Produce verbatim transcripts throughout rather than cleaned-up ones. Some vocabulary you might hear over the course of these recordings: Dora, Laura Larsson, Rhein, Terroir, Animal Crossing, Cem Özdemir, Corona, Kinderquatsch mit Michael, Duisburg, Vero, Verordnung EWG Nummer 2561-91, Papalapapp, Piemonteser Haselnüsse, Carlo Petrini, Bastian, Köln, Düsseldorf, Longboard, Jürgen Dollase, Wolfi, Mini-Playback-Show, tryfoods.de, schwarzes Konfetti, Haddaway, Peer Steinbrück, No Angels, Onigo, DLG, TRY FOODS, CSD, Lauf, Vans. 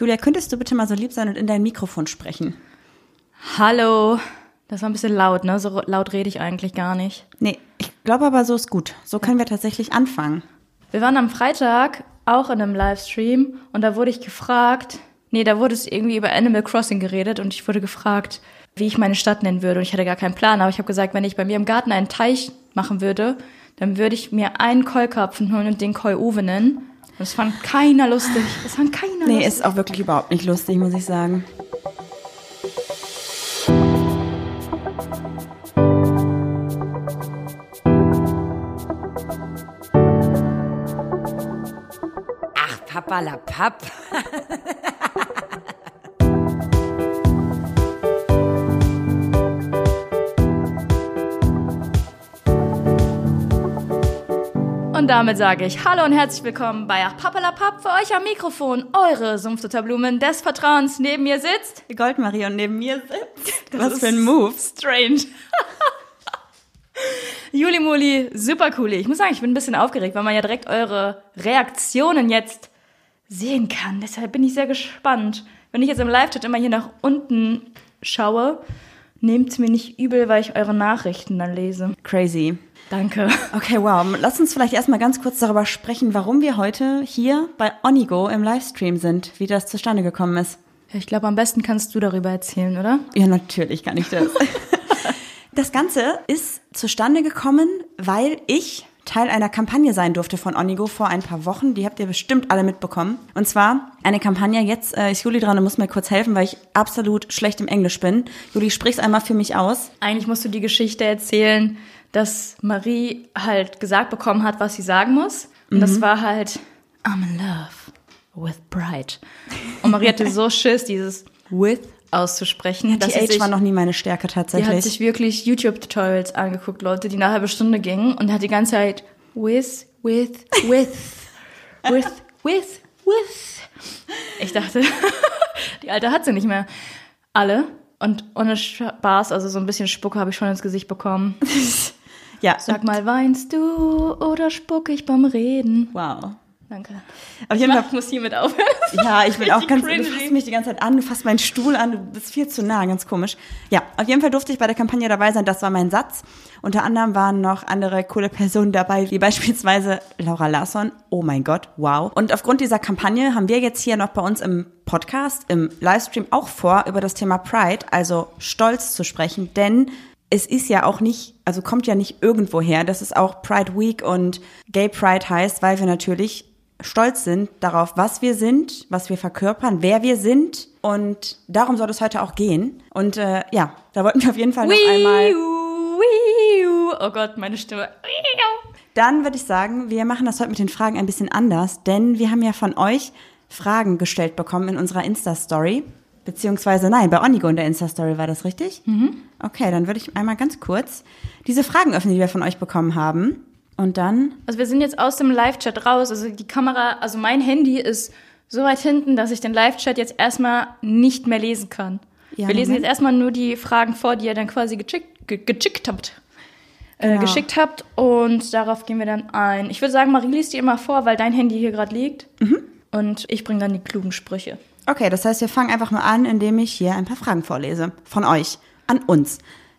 Julia, könntest du bitte mal so lieb sein und in dein Mikrofon sprechen? Hallo. Das war ein bisschen laut, ne? So laut rede ich eigentlich gar nicht. Nee, ich glaube aber, so ist gut. So können wir tatsächlich anfangen. Wir waren am Freitag auch in einem Livestream und da wurde ich gefragt, nee, da wurde es irgendwie über Animal Crossing geredet und ich wurde gefragt, wie ich meine Stadt nennen würde. Und ich hatte gar keinen Plan, aber ich habe gesagt, wenn ich bei mir im Garten einen Teich machen würde, dann würde ich mir einen Keulkarpfen holen und den Keulowe nennen. Das fand keiner lustig. Das fand keiner nee, lustig. Nee, ist auch wirklich überhaupt nicht lustig, muss ich sagen. Ach, Papalapapp. Und damit sage ich hallo und herzlich willkommen bei Ach Papalapapp, für euch am Mikrofon, eure Sumpftutterblumen des Vertrauens. Neben mir sitzt Goldmarie und neben mir sitzt, das was für ein Move, strange. Juli Muli, super cool. Ich muss sagen, ich bin ein bisschen aufgeregt, weil man ja direkt eure Reaktionen jetzt sehen kann. Deshalb bin ich sehr gespannt. Wenn ich jetzt im Live-Chat immer hier nach unten schaue, nehmt es mir nicht übel, weil ich eure Nachrichten dann lese. Crazy. Danke. Okay, wow. Lass uns vielleicht erstmal ganz kurz darüber sprechen, warum wir heute hier bei Onigo im Livestream sind, wie das zustande gekommen ist. Ich glaube, am besten kannst du darüber erzählen, oder? Ja, natürlich kann ich das. Das Ganze ist zustande gekommen, weil ich Teil einer Kampagne sein durfte von Onigo vor ein paar Wochen. Die habt ihr bestimmt alle mitbekommen. Und zwar eine Kampagne, jetzt äh, ist Juli dran und muss mir kurz helfen, weil ich absolut schlecht im Englisch bin. Juli, sprich's einmal für mich aus. Eigentlich musst du die Geschichte erzählen, dass Marie halt gesagt bekommen hat, was sie sagen muss. Und mhm. das war halt, I'm in love with Pride. Und Marie hatte so Schiss, dieses with auszusprechen. Ja, dass die Age war noch nie meine Stärke tatsächlich. Die hat sich wirklich YouTube-Tutorials angeguckt, Leute, die eine halbe Stunde gingen und hat die ganze Zeit with, with, with, with, with, with. Ich dachte, die Alte hat sie nicht mehr. Alle. Und ohne Spaß, also so ein bisschen Spucke habe ich schon ins Gesicht bekommen. Ja. Sag mal, weinst du oder spucke ich beim Reden? Wow. Danke. Auf jeden Fall muss hiermit aufhören. Ja, ich bin auch ganz, cringy. Du fasst mich die ganze Zeit an, du fasst meinen Stuhl an, du bist viel zu nah, ganz komisch. Ja, auf jeden Fall durfte ich bei der Kampagne dabei sein, das war mein Satz. Unter anderem waren noch andere coole Personen dabei, wie beispielsweise Laura Larsson. Oh mein Gott, wow. Und aufgrund dieser Kampagne haben wir jetzt hier noch bei uns im Podcast, im Livestream auch vor, über das Thema Pride, also Stolz zu sprechen, denn es ist ja auch nicht, also kommt ja nicht irgendwo her, dass es auch Pride Week und Gay Pride heißt, weil wir natürlich stolz sind darauf, was wir sind, was wir verkörpern, wer wir sind. Und darum soll es heute auch gehen. Und äh, ja, da wollten wir auf jeden Fall noch einmal... Oh Gott, meine Stimme. Dann würde ich sagen, wir machen das heute mit den Fragen ein bisschen anders, denn wir haben ja von euch Fragen gestellt bekommen in unserer Insta-Story. Beziehungsweise, nein, bei Onigo in der Insta-Story war das richtig? Mhm. Okay, dann würde ich einmal ganz kurz diese Fragen öffnen, die wir von euch bekommen haben. Und dann? Also wir sind jetzt aus dem Live-Chat raus, also die Kamera, also mein Handy ist so weit hinten, dass ich den Live-Chat jetzt erstmal nicht mehr lesen kann. Ja, wir lesen Moment. Jetzt erstmal nur die Fragen vor, die ihr dann quasi geschickt, ge- geschickt habt. Genau. Äh, geschickt habt und darauf gehen wir dann ein. Ich würde sagen, Marie liest die immer vor, weil dein Handy hier gerade liegt mhm. und ich bringe dann die klugen Sprüche. Okay, das heißt, wir fangen einfach mal an, indem ich hier ein paar Fragen vorlese von euch an uns.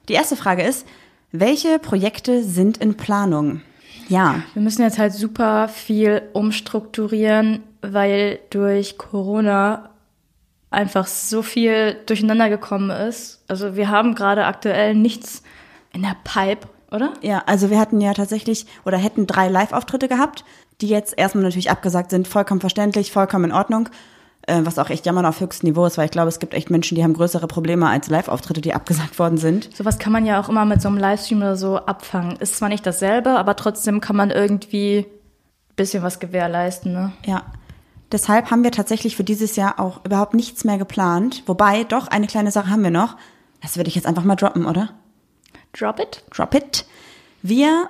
Die erste Frage ist, welche Projekte sind in Planung? Ja, wir müssen jetzt halt super viel umstrukturieren, weil durch Corona einfach so viel durcheinander gekommen ist. Also wir haben gerade aktuell nichts in der Pipe, oder? Ja, also wir hatten ja tatsächlich oder hätten drei Live-Auftritte gehabt, die jetzt erstmal natürlich abgesagt sind. Vollkommen verständlich, vollkommen in Ordnung. Was auch echt Jammern auf höchstem Niveau ist, weil ich glaube, es gibt echt Menschen, die haben größere Probleme als Live-Auftritte, die abgesagt worden sind. Sowas kann man ja auch immer mit so einem Livestream oder so abfangen. Ist zwar nicht dasselbe, aber trotzdem kann man irgendwie ein bisschen was gewährleisten, ne? Ja. Deshalb haben wir tatsächlich für dieses Jahr auch überhaupt nichts mehr geplant. Wobei, doch, eine kleine Sache haben wir noch. Das würde ich jetzt einfach mal droppen, oder? Drop it. Drop it. Wir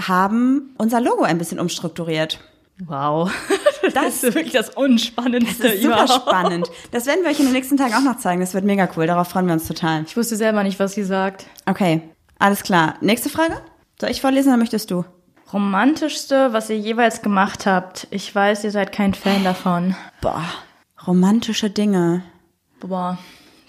haben unser Logo ein bisschen umstrukturiert. Wow. Das, das ist wirklich das Unspannendste. Das ist super überhaupt. Spannend. Das werden wir euch in den nächsten Tagen auch noch zeigen. Das wird mega cool. Darauf freuen wir uns total. Ich wusste selber nicht, was sie sagt. Okay, alles klar. Nächste Frage? Soll ich vorlesen oder möchtest du? Romantischste, was ihr jeweils gemacht habt. Ich weiß, ihr seid kein Fan davon. Boah. Romantische Dinge. Boah,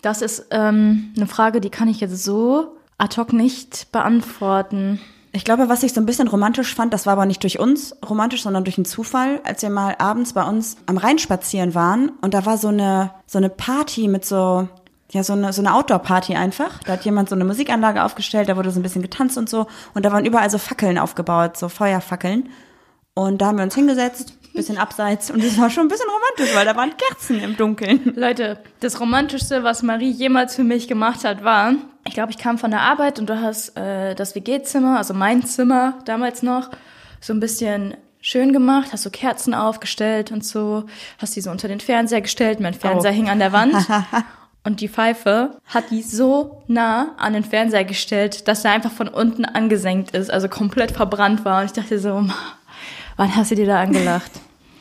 das ist ähm, eine Frage, die kann ich jetzt so ad hoc nicht beantworten. Ich glaube, was ich so ein bisschen romantisch fand, das war aber nicht durch uns romantisch, sondern durch einen Zufall, als wir mal abends bei uns am Rhein spazieren waren und da war so eine so eine Party mit so ja so eine so eine Outdoor-Party einfach. Da hat jemand so eine Musikanlage aufgestellt, da wurde so ein bisschen getanzt und so und da waren überall so Fackeln aufgebaut, so Feuerfackeln. Und da haben wir uns hingesetzt, bisschen abseits und das war schon ein bisschen romantisch, weil da waren Kerzen im Dunkeln. Leute, das Romantischste, was Marie jemals für mich gemacht hat, war, ich glaube, ich kam von der Arbeit und du hast äh, das W G-Zimmer, also mein Zimmer damals noch, so ein bisschen schön gemacht, hast so Kerzen aufgestellt und so, hast die so unter den Fernseher gestellt, mein Fernseher oh. hing an der Wand. Und die Pfeife hat die so nah an den Fernseher gestellt, dass er einfach von unten angesenkt ist, also komplett verbrannt war. Und ich dachte so, wann hast du dir da angelacht?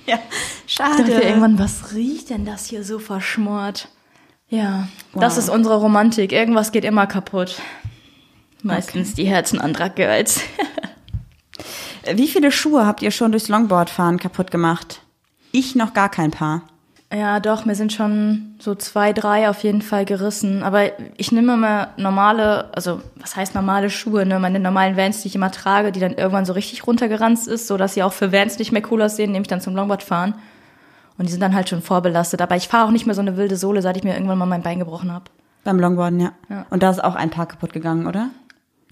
Ja, schade. Ich dachte irgendwann, was riecht denn das hier so verschmort? Ja, wow. Das ist unsere Romantik. Irgendwas geht immer kaputt. Meistens okay. Die Herzen anderer Girls. Wie viele Schuhe habt ihr schon durchs Longboardfahren kaputt gemacht? Ich noch gar kein Paar. Ja, doch, mir sind schon so zwei, drei auf jeden Fall gerissen. Aber ich nehme immer normale, also was heißt normale Schuhe, ne? Meine normalen Vans, die ich immer trage, die dann irgendwann so richtig runtergeranzt ist, sodass sie auch für Vans nicht mehr cool aussehen, nehme ich dann zum Longboardfahren. Und die sind dann halt schon vorbelastet. Aber ich fahre auch nicht mehr so eine wilde Sohle, seit ich mir irgendwann mal mein Bein gebrochen habe. Beim Longboarden, ja. ja. Und da ist auch ein Paar kaputt gegangen, oder?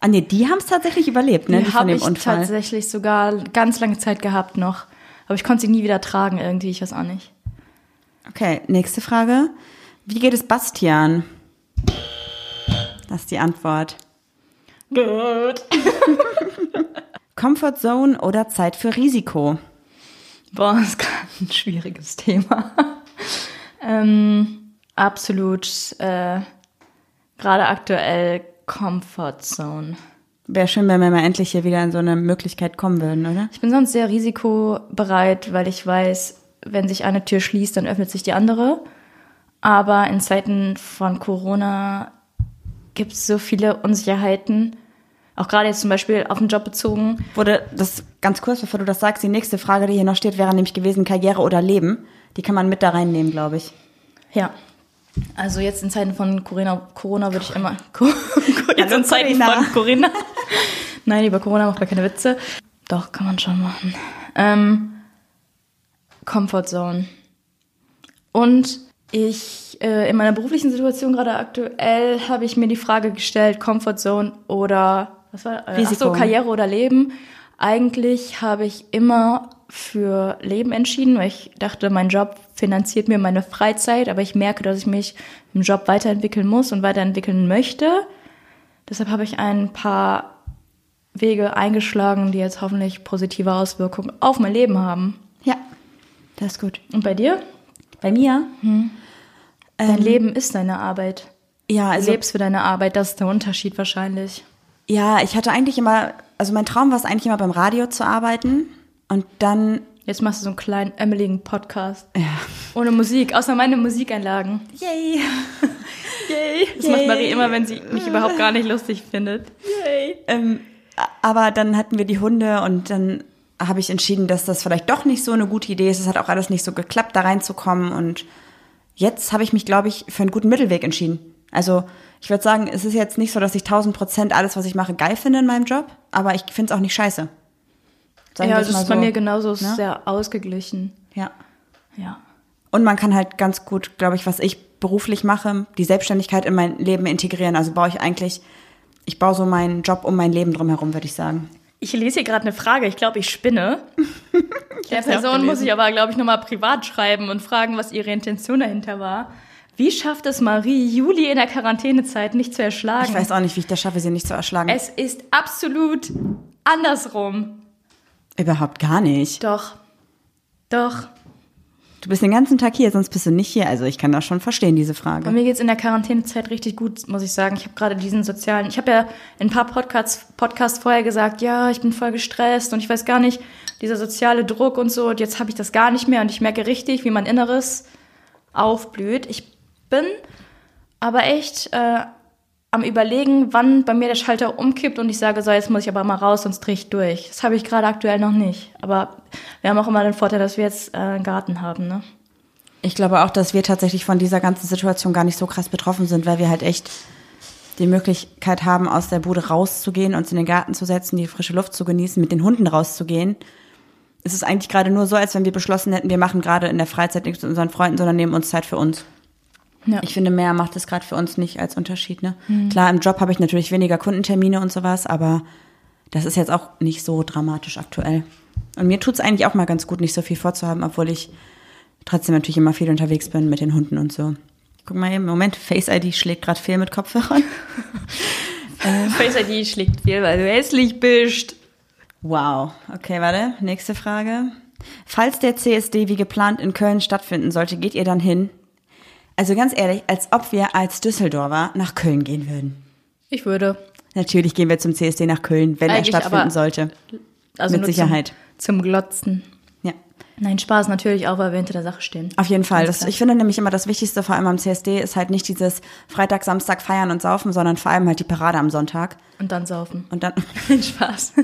Ah nee, die haben es tatsächlich überlebt, ne? Die, die habe ich Unfall. tatsächlich sogar ganz lange Zeit gehabt noch. Aber ich konnte sie nie wieder tragen irgendwie, ich weiß auch nicht. Okay, nächste Frage. Wie geht es Bastian? Das ist die Antwort. Gut. Comfort Zone oder Zeit für Risiko? Boah, das ist gerade ein schwieriges Thema. ähm, absolut, äh, gerade aktuell Comfort Zone. Wäre schön, wenn wir mal endlich hier wieder in so eine Möglichkeit kommen würden, oder? Ich bin sonst sehr risikobereit, weil ich weiß, wenn sich eine Tür schließt, dann öffnet sich die andere. Aber in Zeiten von Corona gibt es so viele Unsicherheiten. Auch gerade jetzt zum Beispiel auf den Job bezogen. Wurde das ganz kurz, bevor du das sagst, die nächste Frage, die hier noch steht, wäre nämlich gewesen, Karriere oder Leben. Die kann man mit da reinnehmen, glaube ich. Ja. Also jetzt in Zeiten von Corona, Corona würde ich immer... jetzt in Zeiten von Corona. Nein, über Corona macht man keine Witze. Doch, kann man schon machen. Ähm... Comfortzone. Und ich, äh, in meiner beruflichen Situation gerade aktuell, habe ich mir die Frage gestellt, Comfortzone oder was war, äh, ach so, Karriere oder Leben. Eigentlich habe ich immer für Leben entschieden, weil ich dachte, mein Job finanziert mir meine Freizeit, aber ich merke, dass ich mich im Job weiterentwickeln muss und weiterentwickeln möchte. Deshalb habe ich ein paar Wege eingeschlagen, die jetzt hoffentlich positive Auswirkungen auf mein Leben haben. Ja. Das ist gut. Und bei dir? Bei mir? Hm. Dein ähm, Leben ist deine Arbeit. Ja, also. Du lebst für deine Arbeit, das ist der Unterschied wahrscheinlich. Ja, ich hatte eigentlich immer, also mein Traum war es eigentlich immer beim Radio zu arbeiten und dann. Jetzt machst du so einen kleinen, emmeligen Podcast. Ja. Ohne Musik, außer meine Musikeinlagen. Yay! Yay! Das Yay. macht Marie immer, wenn sie mich überhaupt gar nicht lustig findet. Yay! Ähm, aber dann hatten wir die Hunde und dann habe ich entschieden, dass das vielleicht doch nicht so eine gute Idee ist. Es hat auch alles nicht so geklappt, da reinzukommen. Und jetzt habe ich mich, glaube ich, für einen guten Mittelweg entschieden. Also ich würde sagen, es ist jetzt nicht so, dass ich tausend Prozent alles, was ich mache, geil finde in meinem Job. Aber ich finde es auch nicht scheiße. Sagen ja, das ist so, bei mir genauso, ne? Sehr ausgeglichen. Ja. ja. Und man kann halt ganz gut, glaube ich, was ich beruflich mache, die Selbstständigkeit in mein Leben integrieren. Also baue ich eigentlich, ich baue so meinen Job um mein Leben drumherum, würde ich sagen. Ich lese hier gerade eine Frage. Ich glaube, ich spinne. ich Der Person muss ich aber, glaube ich, nochmal privat schreiben und fragen, was ihre Intention dahinter war. Wie schafft es Marie, Juli in der Quarantänezeit nicht zu erschlagen? Ich weiß auch nicht, wie ich das schaffe, sie nicht zu erschlagen. Es ist absolut andersrum. Überhaupt gar nicht. Doch. Doch. Du bist den ganzen Tag hier, sonst bist du nicht hier. Also ich kann das schon verstehen, diese Frage. Bei mir geht's in der Quarantänezeit richtig gut, muss ich sagen. Ich habe gerade diesen sozialen... Ich habe ja in ein paar Podcasts, Podcasts vorher gesagt, ja, ich bin voll gestresst und ich weiß gar nicht, dieser soziale Druck und so. Und jetzt habe ich das gar nicht mehr und ich merke richtig, wie mein Inneres aufblüht. Ich bin aber echt äh, am Überlegen, wann bei mir der Schalter umkippt und ich sage, so, jetzt muss ich aber mal raus, sonst drehe ich durch. Das habe ich gerade aktuell noch nicht, aber... Wir haben auch immer den Vorteil, dass wir jetzt äh, einen Garten haben, ne? Ich glaube auch, dass wir tatsächlich von dieser ganzen Situation gar nicht so krass betroffen sind, weil wir halt echt die Möglichkeit haben, aus der Bude rauszugehen, uns in den Garten zu setzen, die frische Luft zu genießen, mit den Hunden rauszugehen. Es ist eigentlich gerade nur so, als wenn wir beschlossen hätten, wir machen gerade in der Freizeit nichts mit unseren Freunden, sondern nehmen uns Zeit für uns. Ja. Ich finde, mehr macht es gerade für uns nicht als Unterschied. Ne? Mhm. Klar, im Job habe ich natürlich weniger Kundentermine und sowas, aber das ist jetzt auch nicht so dramatisch aktuell. Und mir tut es eigentlich auch mal ganz gut, nicht so viel vorzuhaben, obwohl ich trotzdem natürlich immer viel unterwegs bin mit den Hunden und so. Guck mal eben, Moment, Face I D schlägt gerade viel mit Kopfhörern. Face I D schlägt viel, weil du hässlich bist. Wow. Okay, warte, nächste Frage. Falls der C S D wie geplant in Köln stattfinden sollte, geht ihr dann hin? Also ganz ehrlich, als ob wir als Düsseldorfer nach Köln gehen würden. Ich würde. Natürlich gehen wir zum C S D nach Köln, wenn eigentlich er stattfinden aber, sollte. Also mit Sicherheit. Zum, zum Glotzen. Ja. Nein, Spaß natürlich auch, weil wir hinter der Sache stehen. Auf jeden Fall. Das, ich finde nämlich immer das Wichtigste, vor allem am C S D, ist halt nicht dieses Freitag, Samstag feiern und saufen, sondern vor allem halt die Parade am Sonntag. Und dann saufen. Und dann. Spaß.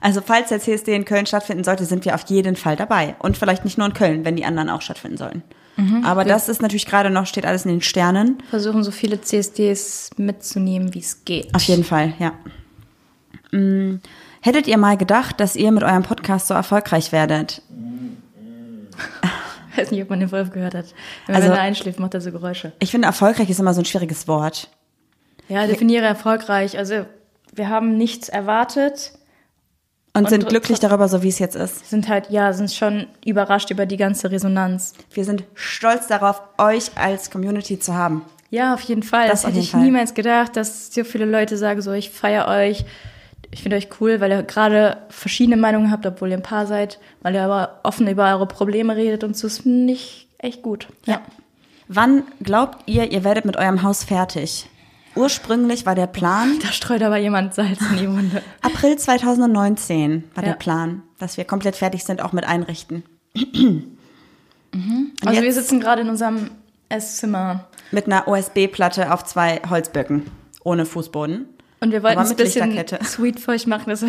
Also falls der C S D in Köln stattfinden sollte, sind wir auf jeden Fall dabei. Und vielleicht nicht nur in Köln, wenn die anderen auch stattfinden sollen. Mhm, aber das ist natürlich gerade noch, steht alles in den Sternen. Versuchen so viele C S Ds mitzunehmen, wie es geht. Auf jeden Fall, ja. Hm, hättet ihr mal gedacht, dass ihr mit eurem Podcast so erfolgreich werdet? Ich weiß nicht, ob man den Wolf gehört hat. Wenn also, er einschläft, macht er so Geräusche. Ich finde, erfolgreich ist immer so ein schwieriges Wort. Ja, definiere erfolgreich. Also wir haben nichts erwartet. Und, und sind glücklich darüber, so wie es jetzt ist. Sind halt, ja, sind schon überrascht über die ganze Resonanz. Wir sind stolz darauf, euch als Community zu haben. Ja, auf jeden Fall. Das, das hätte ich Fall. niemals gedacht, dass so viele Leute sagen, so, ich feiere euch, ich finde euch cool, weil ihr gerade verschiedene Meinungen habt, obwohl ihr ein Paar seid, weil ihr aber offen über eure Probleme redet und so, das finde ich echt gut. Ja. Ja. Wann glaubt ihr, ihr werdet mit eurem Haus fertig? Ursprünglich war der Plan... Da streut aber jemand Salz in die Wunde. April zwanzig neunzehn war ja. der Plan, dass wir komplett fertig sind, auch mit einrichten. Mhm. Also wir sitzen gerade in unserem Esszimmer. Mit einer O S B-Platte auf zwei Holzböcken, ohne Fußboden. Und wir wollten es ein bisschen sweet für euch machen, das war...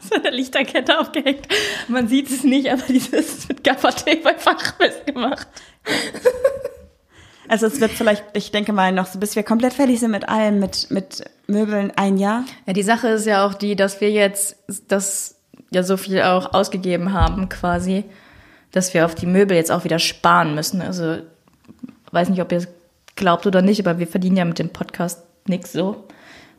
so eine Lichterkette aufgehängt. Man sieht es nicht, aber dieses mit Gaffertape einfach festgemacht. Also es wird vielleicht, ich denke mal noch so, bis wir komplett fertig sind mit allem, mit, mit Möbeln, ein Jahr. Ja, die Sache ist ja auch die, dass wir jetzt das ja so viel auch ausgegeben haben quasi, dass wir auf die Möbel jetzt auch wieder sparen müssen. Also weiß nicht, ob ihr es glaubt oder nicht, aber wir verdienen ja mit dem Podcast nichts so.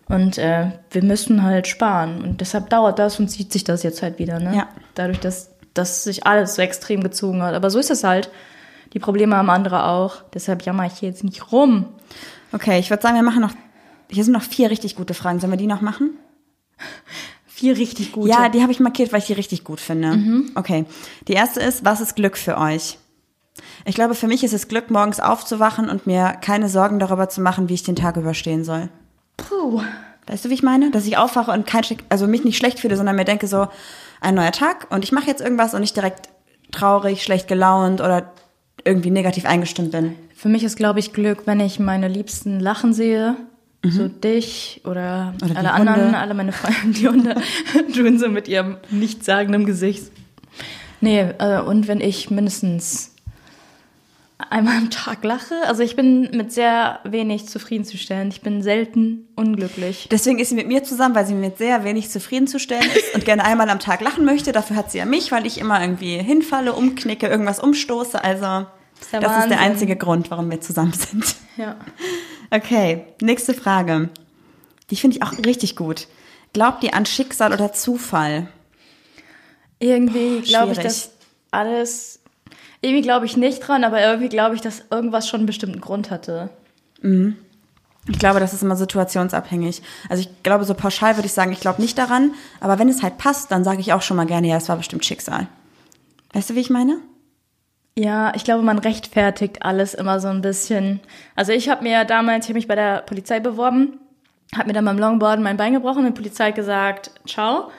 Und äh, wir müssen halt sparen. Und deshalb dauert das und zieht sich das jetzt halt wieder, ne? Ja. Dadurch, dass, dass sich alles so extrem gezogen hat. Aber so ist das halt. Die Probleme haben andere auch, deshalb jammer ich hier jetzt nicht rum. Okay, ich würde sagen, wir machen noch, hier sind noch vier richtig gute Fragen. Sollen wir die noch machen? Vier richtig gute? Ja, die habe ich markiert, weil ich die richtig gut finde. Mhm. Okay, die erste ist, was ist Glück für euch? Ich glaube, für mich ist es Glück, morgens aufzuwachen und mir keine Sorgen darüber zu machen, wie ich den Tag überstehen soll. Puh. Weißt du, wie ich meine? Dass ich aufwache und kein, also mich nicht schlecht fühle, sondern mir denke so, ein neuer Tag und ich mache jetzt irgendwas und nicht direkt traurig, schlecht gelaunt oder... irgendwie negativ eingestimmt bin. Für mich ist, glaube ich, Glück, wenn ich meine Liebsten lachen sehe, mhm. so dich oder, oder alle anderen, Hunde. Alle meine Freunde, die Hunde tun so mit ihrem nichtssagenden Gesicht. Nee, äh, und wenn ich mindestens einmal am Tag lache. Also ich bin mit sehr wenig zufriedenzustellen. Ich bin selten unglücklich. Deswegen ist sie mit mir zusammen, weil sie mit sehr wenig zufriedenzustellen ist und gerne einmal am Tag lachen möchte. Dafür hat sie ja mich, weil ich immer irgendwie hinfalle, umknicke, irgendwas umstoße. Also das ist der, das ist der einzige Grund, warum wir zusammen sind. Ja. Okay, nächste Frage. Die finde ich auch richtig gut. Glaubt ihr an Schicksal oder Zufall? Irgendwie glaube ich, dass alles... Irgendwie glaube ich nicht dran, aber irgendwie glaube ich, dass irgendwas schon einen bestimmten Grund hatte. Mhm. Ich glaube, das ist immer situationsabhängig. Also ich glaube, so pauschal würde ich sagen, ich glaube nicht daran. Aber wenn es halt passt, dann sage ich auch schon mal gerne, ja, es war bestimmt Schicksal. Weißt du, wie ich meine? Ja, ich glaube, man rechtfertigt alles immer so ein bisschen. Also ich habe mir damals, ich habe mich bei der Polizei beworben, habe mir dann beim Longboard mein Bein gebrochen und die Polizei hat gesagt, ciao.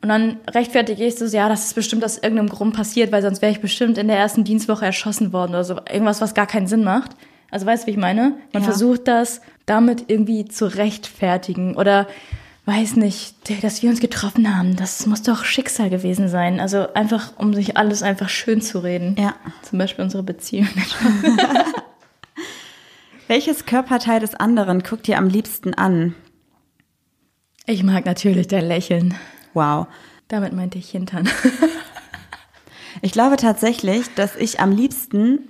Und dann rechtfertige ich so, ja, das ist bestimmt aus irgendeinem Grund passiert, weil sonst wäre ich bestimmt in der ersten Dienstwoche erschossen worden oder so. Irgendwas, was gar keinen Sinn macht. Also weißt du, wie ich meine? Man ja. versucht das damit irgendwie zu rechtfertigen. Oder weiß nicht, dass wir uns getroffen haben, das muss doch Schicksal gewesen sein. Also einfach, um sich alles einfach schön zu reden. Ja. Zum Beispiel unsere Beziehung. Welches Körperteil des anderen guckt ihr am liebsten an? Ich mag natürlich dein Lächeln. Wow. Damit meinte ich Hintern. Ich glaube tatsächlich, dass ich am liebsten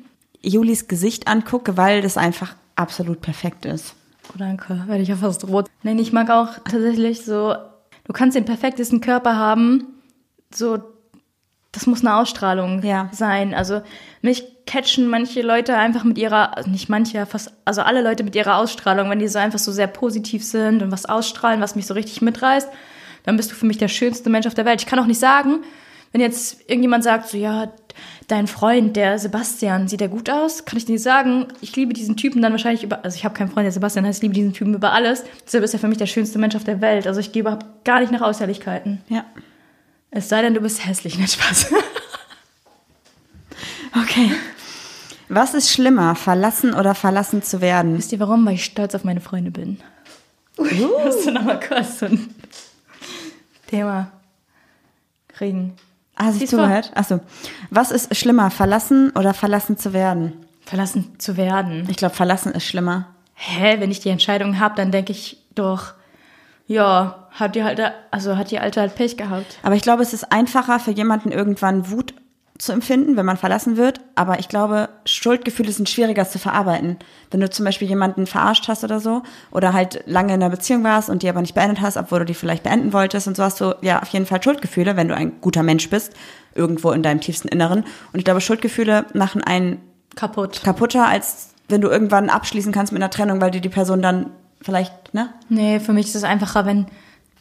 Julis Gesicht angucke, weil das einfach absolut perfekt ist. Oh, danke, werde ich ja fast rot. Nein, ich mag auch tatsächlich so, du kannst den perfektesten Körper haben, so, das muss eine Ausstrahlung ja. sein. Also mich catchen manche Leute einfach mit ihrer, also nicht manche, fast, also alle Leute mit ihrer Ausstrahlung, wenn die so einfach so sehr positiv sind und was ausstrahlen, was mich so richtig mitreißt, dann bist du für mich der schönste Mensch auf der Welt. Ich kann auch nicht sagen, wenn jetzt irgendjemand sagt, so, ja, dein Freund, der Sebastian, sieht der gut aus? Kann ich nicht sagen, ich liebe diesen Typen dann wahrscheinlich über, also ich habe keinen Freund, der Sebastian heißt, ich liebe diesen Typen über alles. Deshalb ist er für mich der schönste Mensch auf der Welt. Also ich gehe überhaupt gar nicht nach Äußerlichkeiten. Ja. Es sei denn, du bist hässlich, nicht Spaß. Okay. Was ist schlimmer, verlassen oder verlassen zu werden? Wisst ihr warum? Weil ich stolz auf meine Freunde bin. Ui, uh. Hast du nochmal kurz so ein Thema kriegen. Hast du zugehört? Achso. Was ist schlimmer, verlassen oder verlassen zu werden? Verlassen zu werden. Ich glaube, verlassen ist schlimmer. Hä? Wenn ich die Entscheidung habe, dann denke ich doch, ja, hat die halt, also hat die Alte halt Pech gehabt. Aber ich glaube, es ist einfacher für jemanden irgendwann Wut zu empfinden, wenn man verlassen wird. Aber ich glaube, Schuldgefühle sind schwieriger zu verarbeiten. Wenn du zum Beispiel jemanden verarscht hast oder so oder halt lange in einer Beziehung warst und die aber nicht beendet hast, obwohl du die vielleicht beenden wolltest und so, hast du ja auf jeden Fall Schuldgefühle, wenn du ein guter Mensch bist, irgendwo in deinem tiefsten Inneren. Und ich glaube, Schuldgefühle machen einen kaputt. Kaputter, als wenn du irgendwann abschließen kannst mit einer Trennung, weil dir die Person dann vielleicht, ne? Nee, für mich ist es einfacher, wenn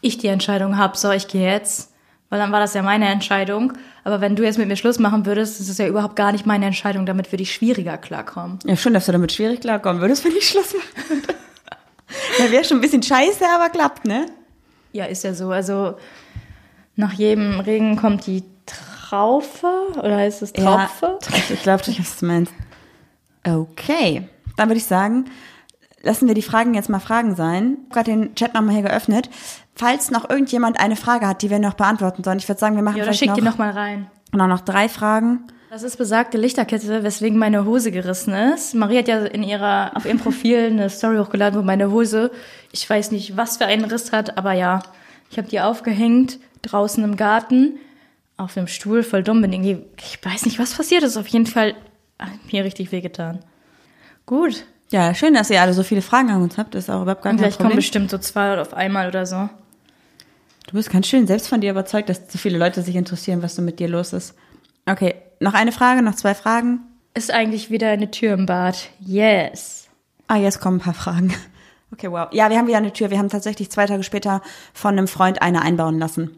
ich die Entscheidung habe, so, ich gehe jetzt. Weil dann war das ja meine Entscheidung. Aber wenn du jetzt mit mir Schluss machen würdest, ist es ja überhaupt gar nicht meine Entscheidung. Damit würde ich schwieriger klarkommen. Ja, schön, dass du damit schwierig klarkommen würdest, wenn ich Schluss machen würde. Ja, wäre schon ein bisschen scheiße, aber klappt, ne? Ja, ist ja so. Also nach jedem Regen kommt die Traufe. Oder heißt es Tropfe? Ja, ich glaube, ich weiß, was du meinst. Okay, dann würde ich sagen, lassen wir die Fragen jetzt mal Fragen sein. Ich habe gerade den Chat nochmal hier geöffnet. Falls noch irgendjemand eine Frage hat, die wir noch beantworten sollen, ich würde sagen, wir machen ja, vielleicht noch... Ja, oder schick die nochmal rein. Genau, noch drei Fragen. Das ist besagte Lichterkette, weswegen meine Hose gerissen ist. Marie hat ja in ihrer, auf ihrem Profil eine Story hochgeladen, wo meine Hose, ich weiß nicht, was für einen Riss hat, aber ja, ich habe die aufgehängt, draußen im Garten, auf dem Stuhl, voll dumm bin irgendwie. Ich weiß nicht, was passiert ist. Auf jeden Fall hat mir richtig wehgetan. Gut. Ja, schön, dass ihr alle so viele Fragen an uns habt. Das ist auch überhaupt gar kein Problem. Vielleicht kommen bestimmt so zwei auf einmal oder so. Du bist ganz schön selbst von dir überzeugt, dass so viele Leute sich interessieren, was so mit dir los ist. Okay, noch eine Frage, noch zwei Fragen. Ist eigentlich wieder eine Tür im Bad? Yes. Ah, jetzt kommen ein paar Fragen. Okay, wow. Ja, wir haben wieder eine Tür. Wir haben tatsächlich zwei Tage später von einem Freund eine einbauen lassen.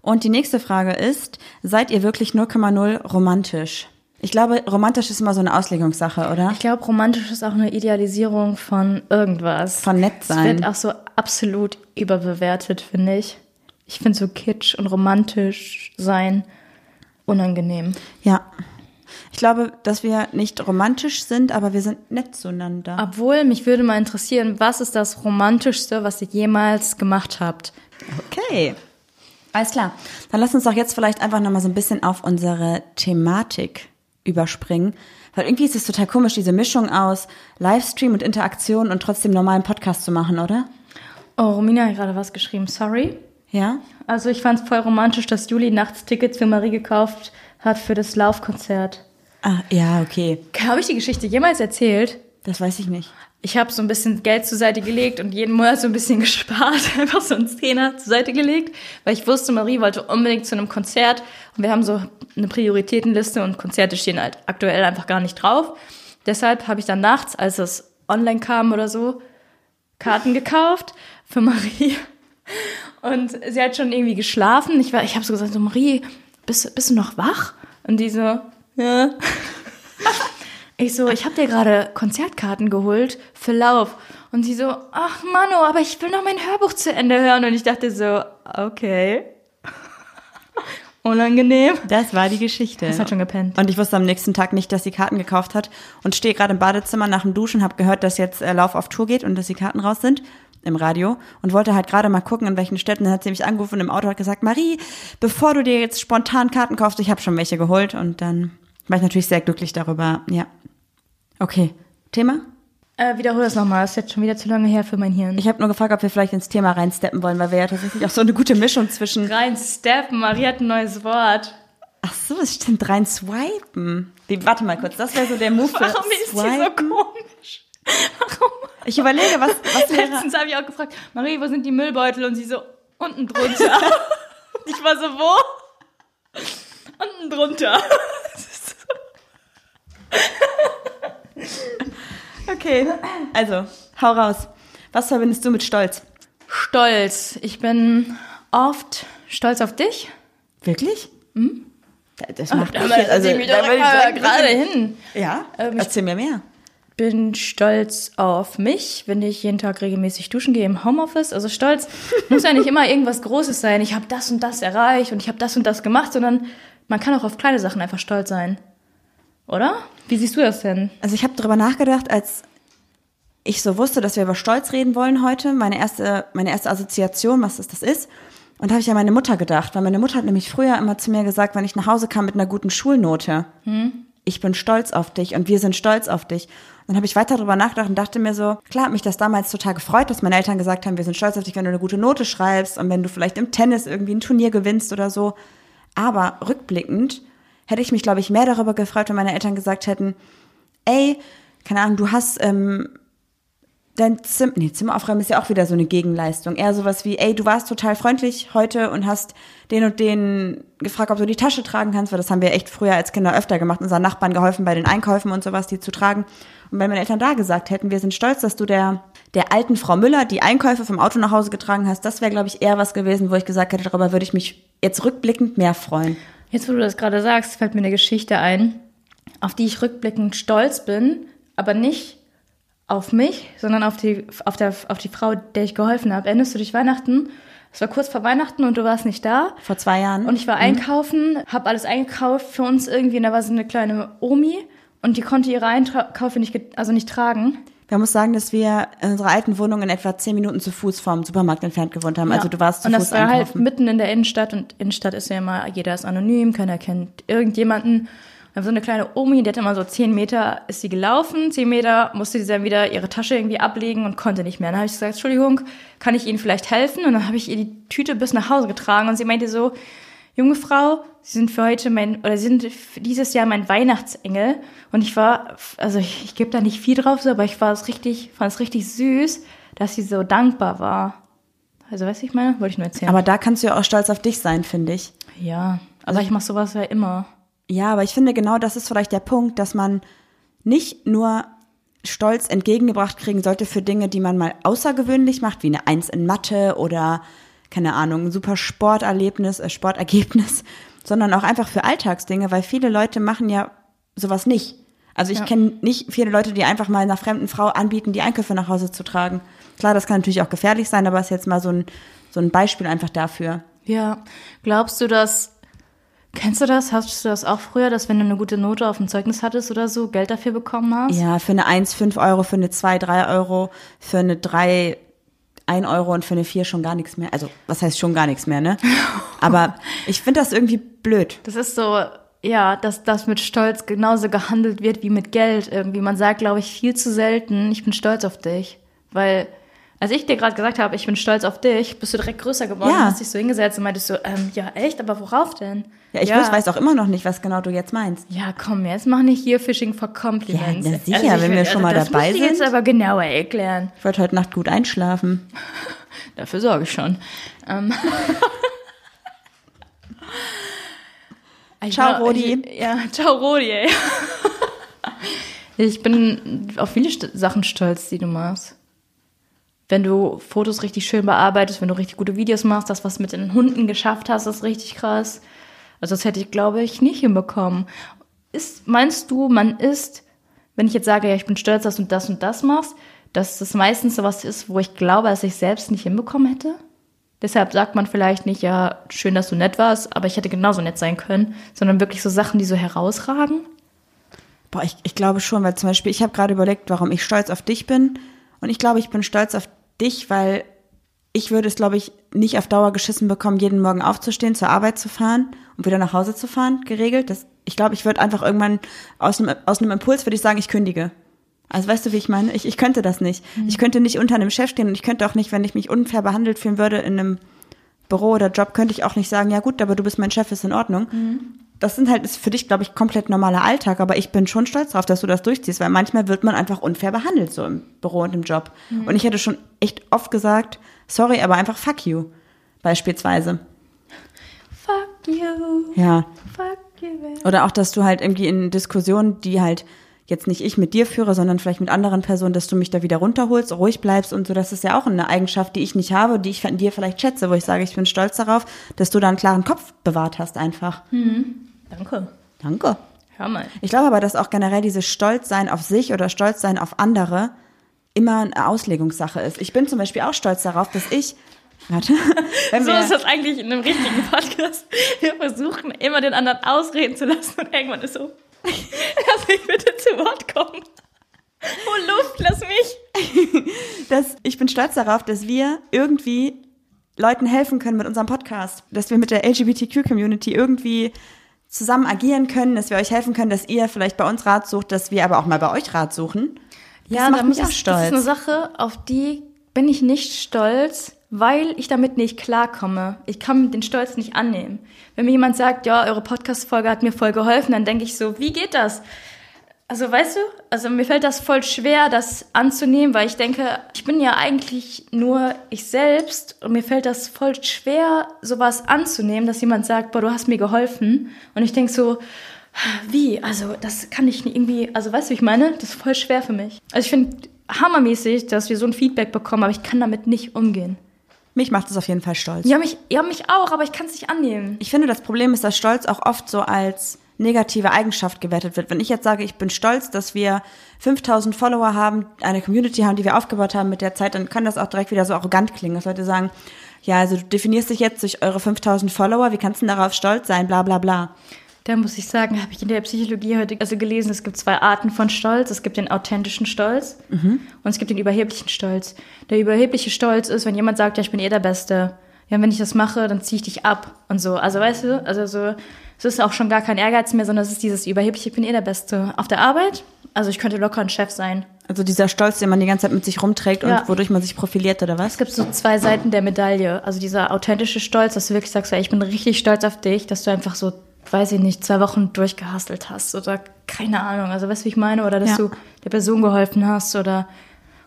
Und die nächste Frage ist, seid ihr wirklich null Komma null romantisch? Ich glaube, romantisch ist immer so eine Auslegungssache, oder? Ich glaube, romantisch ist auch eine Idealisierung von irgendwas. Von nett sein. Das wird auch so absolut überbewertet, finde ich. Ich finde so kitsch und romantisch sein unangenehm. Ja. Ich glaube, dass wir nicht romantisch sind, aber wir sind nett zueinander. Obwohl, mich würde mal interessieren, was ist das Romantischste, was ihr jemals gemacht habt? Okay. Alles klar. Dann lass uns doch jetzt vielleicht einfach nochmal so ein bisschen auf unsere Thematik überspringen. Weil irgendwie ist es total komisch, diese Mischung aus Livestream und Interaktion und trotzdem normalen Podcast zu machen, oder? Oh, Romina hat gerade was geschrieben. Sorry. Ja? Also ich fand es voll romantisch, dass Juli nachts Tickets für Marie gekauft hat für das Laufkonzert. Ah, ja, okay. Habe ich die Geschichte jemals erzählt? Das weiß ich nicht. Ich habe so ein bisschen Geld zur Seite gelegt und jeden Monat so ein bisschen gespart, einfach so einen Zehner zur Seite gelegt, weil ich wusste, Marie wollte unbedingt zu einem Konzert und wir haben so eine Prioritätenliste und Konzerte stehen halt aktuell einfach gar nicht drauf. Deshalb habe ich dann nachts, als es online kam oder so, Karten gekauft für Marie. Und sie hat schon irgendwie geschlafen. Ich war, ich habe so gesagt, so Marie, bist, bist du noch wach? Und die so, ja. Ich so, ich habe dir gerade Konzertkarten geholt für Lauf. Und sie so, ach Manu, aber ich will noch mein Hörbuch zu Ende hören. Und ich dachte so, okay. Unangenehm. Das war die Geschichte. Das hat schon gepennt. Und ich wusste am nächsten Tag nicht, dass sie Karten gekauft hat. Und stehe gerade im Badezimmer nach dem Duschen, habe gehört, dass jetzt Lauf auf Tour geht und dass die Karten raus sind. im Radio und wollte halt gerade mal gucken, in welchen Städten. Dann hat sie mich angerufen und im Auto hat gesagt, Marie, bevor du dir jetzt spontan Karten kaufst, ich habe schon welche geholt. Und dann war ich natürlich sehr glücklich darüber. Ja, okay. Thema? Äh, wiederhole das nochmal, das ist jetzt schon wieder zu lange her für mein Hirn. Ich habe nur gefragt, ob wir vielleicht ins Thema reinsteppen wollen, weil wir ja tatsächlich auch so eine gute Mischung zwischen... Reinsteppen, Marie hat ein neues Wort. Ach so, das stimmt, rein swipen. Wie, warte mal kurz, das wäre so der Move für Warum ist swipen? Die so komisch? Warum? Ich überlege, was... was Letztens habe ich auch gefragt, Marie, wo sind die Müllbeutel? Und sie so, unten drunter. Ich war so, wo? Unten drunter. Okay, also, hau raus. Was verbindest du mit Stolz? Stolz. Ich bin oft stolz auf dich. Wirklich? Hm? Das macht mich jetzt, also, da würde ich sagen, gerade hin. Ja, ähm, erzähl mir mehr. Ich bin stolz auf mich, wenn ich jeden Tag regelmäßig duschen gehe im Homeoffice. Also stolz muss ja nicht immer irgendwas Großes sein. Ich habe das und das erreicht und ich habe das und das gemacht, sondern man kann auch auf kleine Sachen einfach stolz sein. Oder? Wie siehst du das denn? Also ich habe darüber nachgedacht, als ich so wusste, dass wir über Stolz reden wollen heute. Meine erste, meine erste Assoziation, was das, das ist. Und da habe ich an meine Mutter gedacht. Weil meine Mutter hat nämlich früher immer zu mir gesagt, wenn ich nach Hause kam mit einer guten Schulnote, hm? Ich bin stolz auf dich und wir sind stolz auf dich. Und dann habe ich weiter darüber nachgedacht und dachte mir so, klar hat mich das damals total gefreut, dass meine Eltern gesagt haben, wir sind stolz auf dich, wenn du eine gute Note schreibst und wenn du vielleicht im Tennis irgendwie ein Turnier gewinnst oder so. Aber rückblickend hätte ich mich, glaube ich, mehr darüber gefreut, wenn meine Eltern gesagt hätten, ey, keine Ahnung, du hast ähm, dein Zimmer, nee, Zimmer aufräumen ist ja auch wieder so eine Gegenleistung. Eher sowas wie, ey, du warst total freundlich heute und hast den und den gefragt, ob du die Tasche tragen kannst, weil das haben wir echt früher als Kinder öfter gemacht, unseren Nachbarn geholfen bei den Einkäufen und sowas, die zu tragen. Und wenn meine Eltern da gesagt hätten, wir sind stolz, dass du der, der alten Frau Müller die Einkäufe vom Auto nach Hause getragen hast, das wäre, glaube ich, eher was gewesen, wo ich gesagt hätte, darüber würde ich mich jetzt rückblickend mehr freuen. Jetzt, wo du das gerade sagst, fällt mir eine Geschichte ein, auf die ich rückblickend stolz bin, aber nicht auf mich, sondern auf die, auf der, auf die Frau, der ich geholfen habe. Erinnerst du dich Weihnachten? Es war kurz vor Weihnachten und du warst nicht da. Vor zwei Jahren. Und ich war mhm. einkaufen, habe alles eingekauft für uns irgendwie. Und da war so eine kleine Omi und die konnte ihre Einkäufe nicht, also nicht tragen. Man muss sagen, dass wir in unserer alten Wohnung in etwa zehn Minuten zu Fuß vom Supermarkt entfernt gewohnt haben. Ja. Also du warst zu Fuß einkaufen. Und das war halt mitten in der Innenstadt. Und Innenstadt ist ja immer, jeder ist anonym, keiner kennt irgendjemanden. Und so eine kleine Omi, die hatte immer so zehn Meter, ist sie gelaufen. Zehn Meter musste sie dann wieder ihre Tasche irgendwie ablegen und konnte nicht mehr. Dann habe ich gesagt, Entschuldigung, kann ich Ihnen vielleicht helfen? Und dann habe ich ihr die Tüte bis nach Hause getragen. Und sie meinte so, junge Frau, Sie sind für heute mein, oder Sie sind dieses Jahr mein Weihnachtsengel. Und ich war, also ich, ich gebe da nicht viel drauf, so, aber ich war es richtig, fand es richtig süß, dass sie so dankbar war. Also, weißt du, ich meine, wollte ich nur erzählen. Aber da kannst du ja auch stolz auf dich sein, finde ich. Ja, also ich mache sowas ja immer. Ja, aber ich finde genau, das ist vielleicht der Punkt, dass man nicht nur Stolz entgegengebracht kriegen sollte für Dinge, die man mal außergewöhnlich macht, wie eine Eins in Mathe oder keine Ahnung, ein super Sporterlebnis, äh Sportergebnis, sondern auch einfach für Alltagsdinge, weil viele Leute machen ja sowas nicht. Also ich ja. kenne nicht viele Leute, die einfach mal einer fremden Frau anbieten, die Einkäufe nach Hause zu tragen. Klar, das kann natürlich auch gefährlich sein, aber es ist jetzt mal so ein, so ein Beispiel einfach dafür. Ja, glaubst du das, kennst du das, hast du das auch früher, dass wenn du eine gute Note auf dem Zeugnis hattest oder so, Geld dafür bekommen hast? Ja, für eine eins, fünf Euro, für eine zwei, drei Euro, für eine drei... ein Euro und für eine vier schon gar nichts mehr. Also, was heißt schon gar nichts mehr, ne? Aber ich finde das irgendwie blöd. Das ist so, ja, dass das mit Stolz genauso gehandelt wird wie mit Geld irgendwie. Man sagt, glaube ich, viel zu selten, ich bin stolz auf dich. Weil, als ich dir gerade gesagt habe, ich bin stolz auf dich, bist du direkt größer geworden, ja. Hast dich so hingesetzt und meintest so, ähm, ja, echt, aber worauf denn? Ja, ich ja. weiß auch immer noch nicht, was genau du jetzt meinst. Ja, komm, jetzt mach nicht hier Fishing for Compliments. Ja, sicher, also wenn will, wir schon also mal dabei sind. Das muss ich jetzt aber genauer erklären. Ich wollte heute Nacht gut einschlafen. Dafür sorge ich schon. Ähm. ich ciao, war, Rodi. Ich, ja, ciao, Rodi, ey. Ich bin auf viele St- Sachen stolz, die du machst. Wenn du Fotos richtig schön bearbeitest, wenn du richtig gute Videos machst, das, was du mit den Hunden geschafft hast, ist richtig krass. Also das hätte ich, glaube ich, nicht hinbekommen. Ist, meinst du, man ist, wenn ich jetzt sage, ja, ich bin stolz, dass du das und das machst, dass das meistens sowas ist, wo ich glaube, dass ich selbst nicht hinbekommen hätte? Deshalb sagt man vielleicht nicht, ja, schön, dass du nett warst, aber ich hätte genauso nett sein können, sondern wirklich so Sachen, die so herausragen? Boah, ich, ich glaube schon, weil zum Beispiel, ich habe gerade überlegt, warum ich stolz auf dich bin. Und ich glaube, ich bin stolz auf dich, weil ich würde es, glaube ich, nicht auf Dauer geschissen bekommen, jeden Morgen aufzustehen, zur Arbeit zu fahren und wieder nach Hause zu fahren, geregelt. Das, ich glaube, ich würde einfach irgendwann aus einem, aus einem Impuls, würde ich sagen, ich kündige. Also weißt du, wie ich meine? Ich, ich könnte das nicht. Mhm. Ich könnte nicht unter einem Chef stehen und ich könnte auch nicht, wenn ich mich unfair behandelt fühlen würde in einem Büro oder Job, könnte ich auch nicht sagen, ja gut, aber du bist mein Chef, ist in Ordnung. Mhm. Das sind halt, ist für dich, glaube ich, komplett normaler Alltag, aber ich bin schon stolz darauf, dass du das durchziehst, weil manchmal wird man einfach unfair behandelt, so im Büro und im Job. Mhm. Und ich hätte schon echt oft gesagt, sorry, aber einfach fuck you, beispielsweise. Fuck you. Ja. Fuck you. Man. Oder auch, dass du halt irgendwie in Diskussionen, die halt jetzt nicht ich mit dir führe, sondern vielleicht mit anderen Personen, dass du mich da wieder runterholst, ruhig bleibst und so. Das ist ja auch eine Eigenschaft, die ich nicht habe, die ich an dir vielleicht schätze, wo ich sage, ich bin stolz darauf, dass du da einen klaren Kopf bewahrt hast einfach. Mhm. Danke. Danke. Hör mal. Ich glaube aber, dass auch generell dieses Stolzsein auf sich oder Stolzsein auf andere immer eine Auslegungssache ist. Ich bin zum Beispiel auch stolz darauf, dass ich... Warte. Wenn so wir, ist das eigentlich in einem richtigen Podcast. Wir versuchen immer den anderen ausreden zu lassen und irgendwann ist so, lass mich bitte zu Wort kommen. Oh Luft, lass mich. Das, ich bin stolz darauf, dass wir irgendwie Leuten helfen können mit unserem Podcast. Dass wir mit der L G B T Q-Community irgendwie... zusammen agieren können, dass wir euch helfen können, dass ihr vielleicht bei uns Rat sucht, dass wir aber auch mal bei euch Rat suchen. Das ja, macht mich ist, auch stolz. Das ist eine Sache, auf die bin ich nicht stolz, weil ich damit nicht klarkomme. Ich kann den Stolz nicht annehmen. Wenn mir jemand sagt, ja, eure Podcast-Folge hat mir voll geholfen, dann denke ich so, wie geht das? Also weißt du, also mir fällt das voll schwer, das anzunehmen, weil ich denke, ich bin ja eigentlich nur ich selbst und mir fällt das voll schwer, sowas anzunehmen, dass jemand sagt, boah, du hast mir geholfen. Und ich denke so, wie? Also das kann ich nicht irgendwie, also weißt du, wie ich meine? Das ist voll schwer für mich. Also ich finde hammermäßig, dass wir so ein Feedback bekommen, aber ich kann damit nicht umgehen. Mich macht es auf jeden Fall stolz. Ja, mich, ja, mich auch, aber ich kann es nicht annehmen. Ich finde, das Problem ist, dass Stolz auch oft so als... negative Eigenschaft gewertet wird. Wenn ich jetzt sage, ich bin stolz, dass wir fünftausend Follower haben, eine Community haben, die wir aufgebaut haben mit der Zeit, dann kann das auch direkt wieder so arrogant klingen, dass Leute sagen, ja, also du definierst dich jetzt durch eure fünftausend Follower, wie kannst du denn darauf stolz sein, bla bla bla. Da muss ich sagen, habe ich in der Psychologie heute also gelesen, es gibt zwei Arten von Stolz. Es gibt den authentischen Stolz mhm. und es gibt den überheblichen Stolz. Der überhebliche Stolz ist, wenn jemand sagt, ja, ich bin eh der Beste. Ja, wenn ich das mache, dann ziehe ich dich ab und so. Also weißt du, also so, es ist auch schon gar kein Ehrgeiz mehr, sondern es ist dieses überhebliche, ich bin eh der Beste auf der Arbeit. Also ich könnte locker ein Chef sein. Also dieser Stolz, den man die ganze Zeit mit sich rumträgt ja. und wodurch man sich profiliert, oder was? Es gibt so zwei Seiten der Medaille. Also dieser authentische Stolz, dass du wirklich sagst, ey, ich bin richtig stolz auf dich, dass du einfach so, weiß ich nicht, zwei Wochen durchgehustelt hast oder keine Ahnung. Also weißt du, wie ich meine? Oder dass ja. du der Person geholfen hast oder...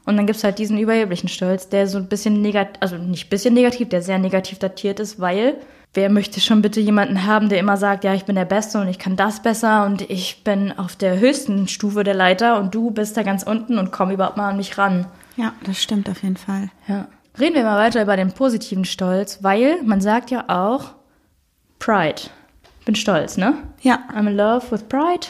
Und dann gibt's halt diesen überheblichen Stolz, der so ein bisschen negativ, also nicht ein bisschen negativ, der sehr negativ datiert ist, weil wer möchte schon bitte jemanden haben, der immer sagt, ja, ich bin der Beste und ich kann das besser und ich bin auf der höchsten Stufe der Leiter und du bist da ganz unten und komm überhaupt mal an mich ran. Ja, das stimmt auf jeden Fall. Ja. Reden wir mal weiter über den positiven Stolz, weil man sagt ja auch Pride. Ich bin stolz, ne? Ja. I'm in love with pride.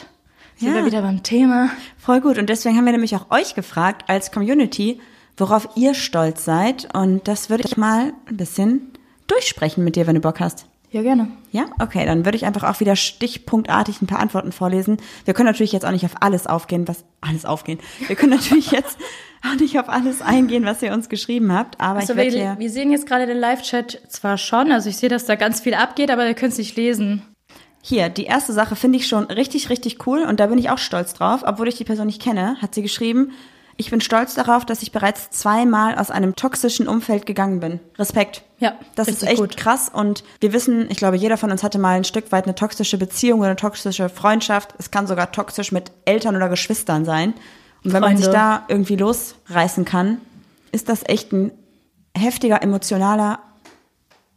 Sind ja. wir wieder beim Thema. Voll gut. Und deswegen haben wir nämlich auch euch gefragt als Community, worauf ihr stolz seid. Und das würde ich mal ein bisschen durchsprechen mit dir, wenn du Bock hast. Ja, gerne. Ja? Okay, dann würde ich einfach auch wieder stichpunktartig ein paar Antworten vorlesen. Wir können natürlich jetzt auch nicht auf alles aufgehen, was... Alles aufgehen. Wir können natürlich jetzt auch nicht auf alles eingehen, was ihr uns geschrieben habt. Aber also ich werde wir, wir sehen jetzt gerade den Live-Chat zwar schon, also ich sehe, dass da ganz viel abgeht, aber wir können es nicht lesen. Hier, die erste Sache finde ich schon richtig, richtig cool und da bin ich auch stolz drauf, obwohl ich die Person nicht kenne, hat sie geschrieben, ich bin stolz darauf, dass ich bereits zweimal aus einem toxischen Umfeld gegangen bin. Respekt. Ja, das ist echt gut. Krass und wir wissen, ich glaube, jeder von uns hatte mal ein Stück weit eine toxische Beziehung oder eine toxische Freundschaft. Es kann sogar toxisch mit Eltern oder Geschwistern sein. Und wenn Freunde. Man sich da irgendwie losreißen kann, ist das echt ein heftiger, emotionaler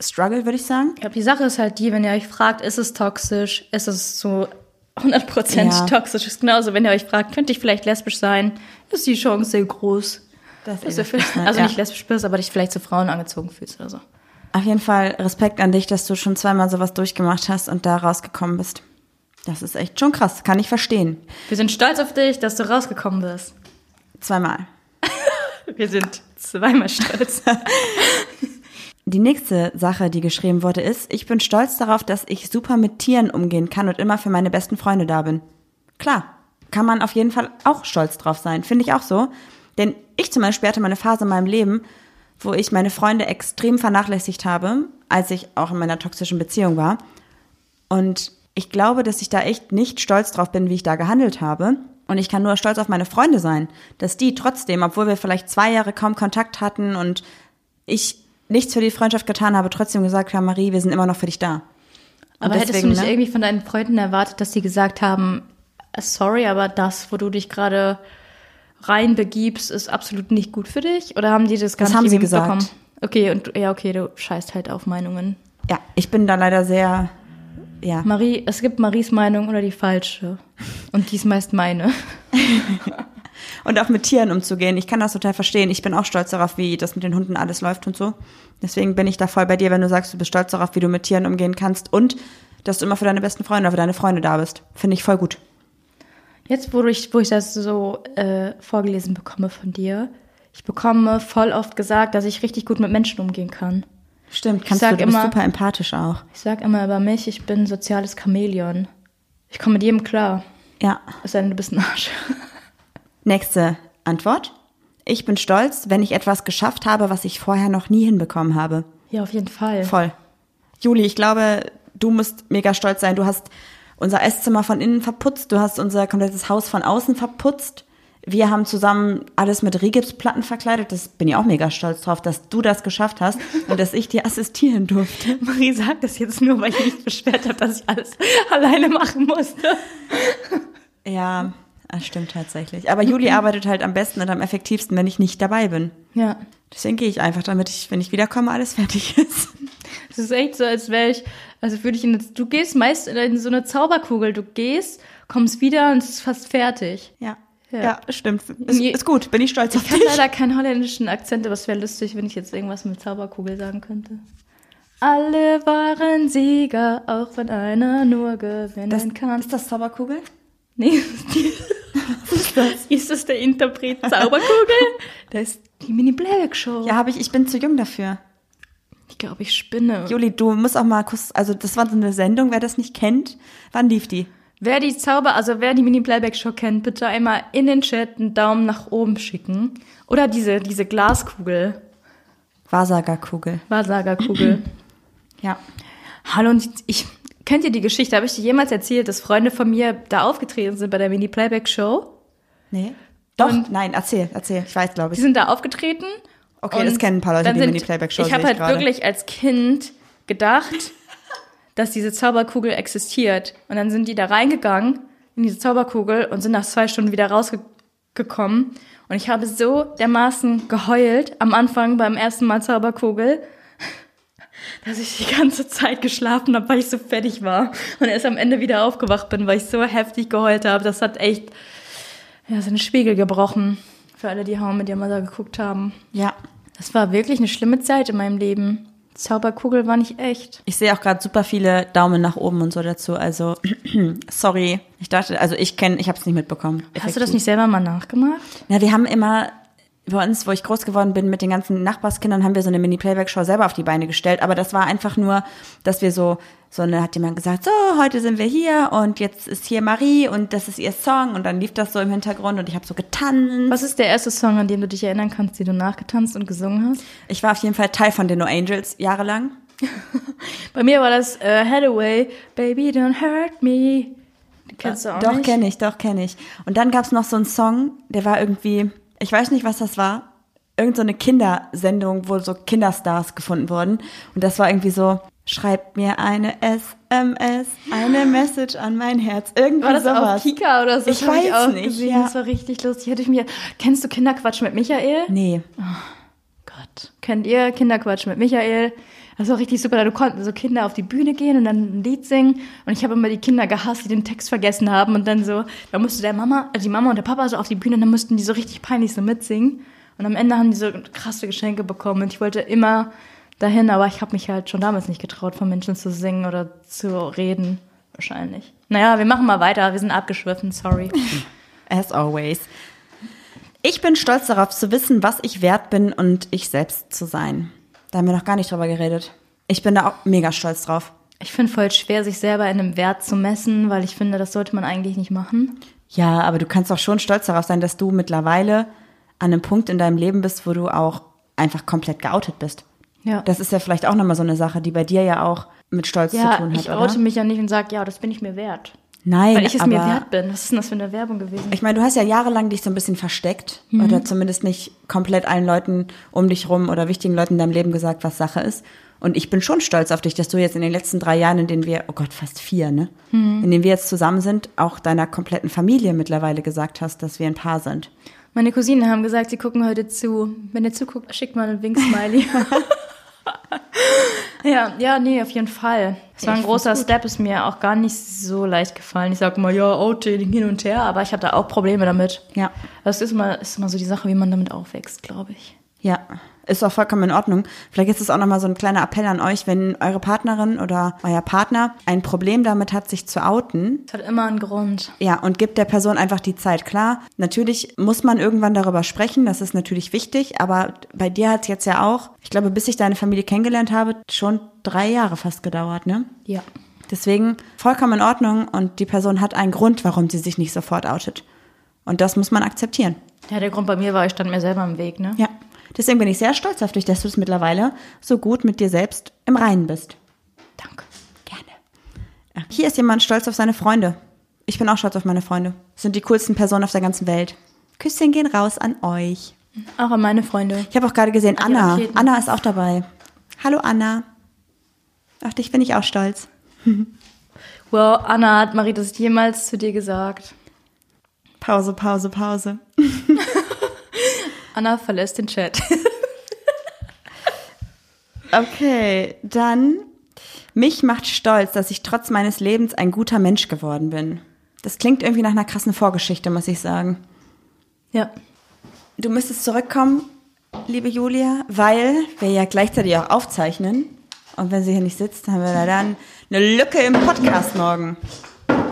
Struggle, würde ich sagen. Ich glaube, die Sache ist halt die, wenn ihr euch fragt, ist es toxisch, ist es so hundert Prozent ja. toxisch, ist genauso, wenn ihr euch fragt, könnte ich vielleicht lesbisch sein, ist die Chance sehr groß, das dass du vielleicht, sein, also ja. nicht lesbisch bist, aber dich vielleicht zu Frauen angezogen fühlst oder so. Auf jeden Fall Respekt an dich, dass du schon zweimal sowas durchgemacht hast und da rausgekommen bist. Das ist echt schon krass, kann ich verstehen. Wir sind stolz auf dich, dass du rausgekommen bist. Zweimal. Wir sind zweimal stolz. Die nächste Sache, die geschrieben wurde, ist, ich bin stolz darauf, dass ich super mit Tieren umgehen kann und immer für meine besten Freunde da bin. Klar, kann man auf jeden Fall auch stolz drauf sein, finde ich auch so. Denn ich zum Beispiel hatte mal eine Phase in meinem Leben, wo ich meine Freunde extrem vernachlässigt habe, als ich auch in meiner toxischen Beziehung war. Und ich glaube, dass ich da echt nicht stolz drauf bin, wie ich da gehandelt habe. Und ich kann nur stolz auf meine Freunde sein, dass die trotzdem, obwohl wir vielleicht zwei Jahre kaum Kontakt hatten und ich nichts für die Freundschaft getan habe, trotzdem gesagt haben, Marie, wir sind immer noch für dich da. Und aber deswegen, hättest du nicht ne? irgendwie von deinen Freunden erwartet, dass sie gesagt haben, sorry, aber das, wo du dich gerade reinbegibst, ist absolut nicht gut für dich? Oder haben die das gar das nicht haben sie gesagt. Bekommen? Okay, und ja, okay, du scheißt halt auf Meinungen. Ja, ich bin da leider sehr, ja. Marie, es gibt Maries Meinung oder die falsche. Und die ist meist meine. Und auch mit Tieren umzugehen, ich kann das total verstehen. Ich bin auch stolz darauf, wie das mit den Hunden alles läuft und so. Deswegen bin ich da voll bei dir, wenn du sagst, du bist stolz darauf, wie du mit Tieren umgehen kannst und dass du immer für deine besten Freunde oder für deine Freunde da bist. Finde ich voll gut. Jetzt, wo ich, wo ich das so äh, vorgelesen bekomme von dir, ich bekomme voll oft gesagt, dass ich richtig gut mit Menschen umgehen kann. Stimmt, kannst du, du bist immer, super empathisch auch. Ich sag immer über mich, ich bin ein soziales Chamäleon. Ich komme mit jedem klar. Ja. Es sei denn, du bist ein Arsch. Nächste Antwort. Ich bin stolz, wenn ich etwas geschafft habe, was ich vorher noch nie hinbekommen habe. Ja, auf jeden Fall. Voll. Juli, ich glaube, du musst mega stolz sein. Du hast unser Esszimmer von innen verputzt. Du hast unser komplettes Haus von außen verputzt. Wir haben zusammen alles mit Rigipsplatten verkleidet. Das bin ich auch mega stolz drauf, dass du das geschafft hast und dass ich dir assistieren durfte. Marie sagt das jetzt nur, weil ich mich beschwert habe, dass ich alles alleine machen musste. Ja, das stimmt tatsächlich. Aber Juli arbeitet halt am besten und am effektivsten, wenn ich nicht dabei bin. Ja. Deswegen gehe ich einfach, damit ich, wenn ich wiederkomme, alles fertig ist. Es ist echt so, als wäre ich, also würde ich in, du gehst meist in so eine Zauberkugel, du gehst, kommst wieder und es ist fast fertig. Ja. Ja, ja, stimmt. Ist, ist gut, bin ich stolz auf dich. Ich kann leider keinen holländischen Akzent, aber es wäre lustig, wenn ich jetzt irgendwas mit Zauberkugel sagen könnte. Alle waren Sieger, auch wenn einer nur gewinnen das, kann. Ist das Zauberkugel? Nee, das ist das. Ist das der Interpret Zauberkugel? Das ist die Mini-Playback-Show. Ja, habe ich, ich bin zu jung dafür. Ich glaube, ich spinne. Juli, du musst auch mal kurz, also das war so eine Sendung, wer das nicht kennt, wann lief die? Wer die Zauber, also wer die Mini-Playback-Show kennt, bitte einmal in den Chat einen Daumen nach oben schicken. Oder diese, diese Glaskugel. Wahrsagerkugel. Wahrsagerkugel. Ja. Hallo, und ich, kennt ihr die Geschichte? Habe ich dir jemals erzählt, dass Freunde von mir da aufgetreten sind bei der Mini-Playback-Show? Nee. Doch, und nein, erzähl, erzähl. Ich weiß, glaube ich. Die sind da aufgetreten. Okay, das kennen ein paar Leute, die Mini-Playback-Show sind. Ich habe halt grade. wirklich als Kind gedacht, dass diese Zauberkugel existiert. Und dann sind die da reingegangen in diese Zauberkugel und sind nach zwei Stunden wieder rausgekommen. Und ich habe so dermaßen geheult am Anfang beim ersten Mal Zauberkugel, dass ich die ganze Zeit geschlafen habe, weil ich so fertig war. Und erst am Ende wieder aufgewacht bin, weil ich so heftig geheult habe. Das hat echt ja, so einen Spiegel gebrochen. Für alle, die Haume, die immer da geguckt haben. Ja. Das war wirklich eine schlimme Zeit in meinem Leben. Zauberkugel war nicht echt. Ich sehe auch gerade super viele Daumen nach oben und so dazu. Also, sorry. Ich dachte, also ich kenne, ich habe es nicht mitbekommen. Effektiv. Hast du das nicht selber mal nachgemacht? Na, wir haben immer bei uns, wo ich groß geworden bin, mit den ganzen Nachbarskindern, haben wir so eine Mini-Playback-Show selber auf die Beine gestellt. Aber das war einfach nur, dass wir so, so eine, hat jemand gesagt, so, heute sind wir hier und jetzt ist hier Marie und das ist ihr Song. Und dann lief das so im Hintergrund und ich habe so getanzt. Was ist der erste Song, an dem du dich erinnern kannst, den du nachgetanzt und gesungen hast? Ich war auf jeden Fall Teil von den No Angels, jahrelang. Bei mir war das äh, Haddaway, Baby Don't Hurt Me. Kennst du auch nicht? Doch, kenne ich, doch, kenne ich. Und dann gab es noch so einen Song, der war irgendwie... Ich weiß nicht, was das war. Irgend so eine Kindersendung, wo so Kinderstars gefunden wurden. Und das war irgendwie so, schreibt mir eine S M S, eine Message an mein Herz. Irgendwie war das sowas. Auf Kika oder so? Ich weiß ich auch nicht. Gesehen. Ja. Das war richtig lustig. Hätte ich mir... Kennst du Kinderquatsch mit Michael? Nee. Oh Gott. Kennt ihr Kinderquatsch mit Michael? Das war richtig super. Da konnten so Kinder auf die Bühne gehen und dann ein Lied singen. Und ich habe immer die Kinder gehasst, die den Text vergessen haben. Und dann so, da musste der Mama, die Mama und der Papa so auf die Bühne und dann mussten die so richtig peinlich so mitsingen. Und am Ende haben die so krasse Geschenke bekommen. Und ich wollte immer dahin, aber ich habe mich halt schon damals nicht getraut, von Menschen zu singen oder zu reden. Wahrscheinlich. Naja, wir machen mal weiter. Wir sind abgeschwiffen, sorry. As always. Ich bin stolz darauf zu wissen, was ich wert bin und ich selbst zu sein. Da haben wir noch gar nicht drüber geredet. Ich bin da auch mega stolz drauf. Ich finde voll schwer, sich selber in einem Wert zu messen, weil ich finde, das sollte man eigentlich nicht machen. Ja, aber du kannst auch schon stolz darauf sein, dass du mittlerweile an einem Punkt in deinem Leben bist, wo du auch einfach komplett geoutet bist. Ja. Das ist ja vielleicht auch nochmal so eine Sache, die bei dir ja auch mit Stolz ja, zu tun hat, oder? Ja, ich oute mich ja nicht und sage, ja, das bin ich mir wert. Nein, weil ich es aber, mir wert bin. Was ist denn das für eine Werbung gewesen? Ich meine, du hast ja jahrelang dich so ein bisschen versteckt mhm. oder zumindest nicht komplett allen Leuten um dich rum oder wichtigen Leuten in deinem Leben gesagt, was Sache ist. Und ich bin schon stolz auf dich, dass du jetzt in den letzten drei Jahren, in denen wir, oh Gott, fast vier, ne? Mhm. In denen wir jetzt zusammen sind, auch deiner kompletten Familie mittlerweile gesagt hast, dass wir ein Paar sind. Meine Cousinen haben gesagt, sie gucken heute zu. Wenn ihr zuguckt, schickt mal einen Wink-Smiley. ja, ja, nee, auf jeden Fall. Es war ein ich großer Step, ist mir auch gar nicht so leicht gefallen. Ich sag mal, ja, Outing hin und her, aber ich habe da auch Probleme damit. Ja. Das ist immer, ist immer so die Sache, wie man damit aufwächst, glaube ich. Ja, ist auch vollkommen in Ordnung. Vielleicht ist es auch nochmal so ein kleiner Appell an euch, wenn eure Partnerin oder euer Partner ein Problem damit hat, sich zu outen. Das hat immer einen Grund. Ja, und gibt der Person einfach die Zeit. Klar, natürlich muss man irgendwann darüber sprechen, das ist natürlich wichtig, aber bei dir hat es jetzt ja auch, ich glaube, bis ich deine Familie kennengelernt habe, schon drei Jahre fast gedauert, ne? Ja. Deswegen vollkommen in Ordnung und die Person hat einen Grund, warum sie sich nicht sofort outet. Und das muss man akzeptieren. Ja, der Grund bei mir war, ich stand mir selber im Weg, ne? Ja. Deswegen bin ich sehr stolz auf dich, dass du es mittlerweile so gut mit dir selbst im Reinen bist. Danke. Gerne. Hier ist jemand stolz auf seine Freunde. Ich bin auch stolz auf meine Freunde. Das sind die coolsten Personen auf der ganzen Welt. Küsschen gehen raus an euch. Auch an meine Freunde. Ich habe auch gerade gesehen, Anna. Anna ist auch dabei. Hallo Anna. Auf dich bin ich auch stolz. Wow, Anna, hat Marie das jemals zu dir gesagt? Pause, Pause, Pause. Anna verlässt den Chat. Okay, dann. Mich macht stolz, dass ich trotz meines Lebens ein guter Mensch geworden bin. Das klingt irgendwie nach einer krassen Vorgeschichte, muss ich sagen. Ja. Du müsstest zurückkommen, liebe Julia, weil wir ja gleichzeitig auch aufzeichnen. Und wenn sie hier nicht sitzt, haben wir leider eine Lücke im Podcast morgen.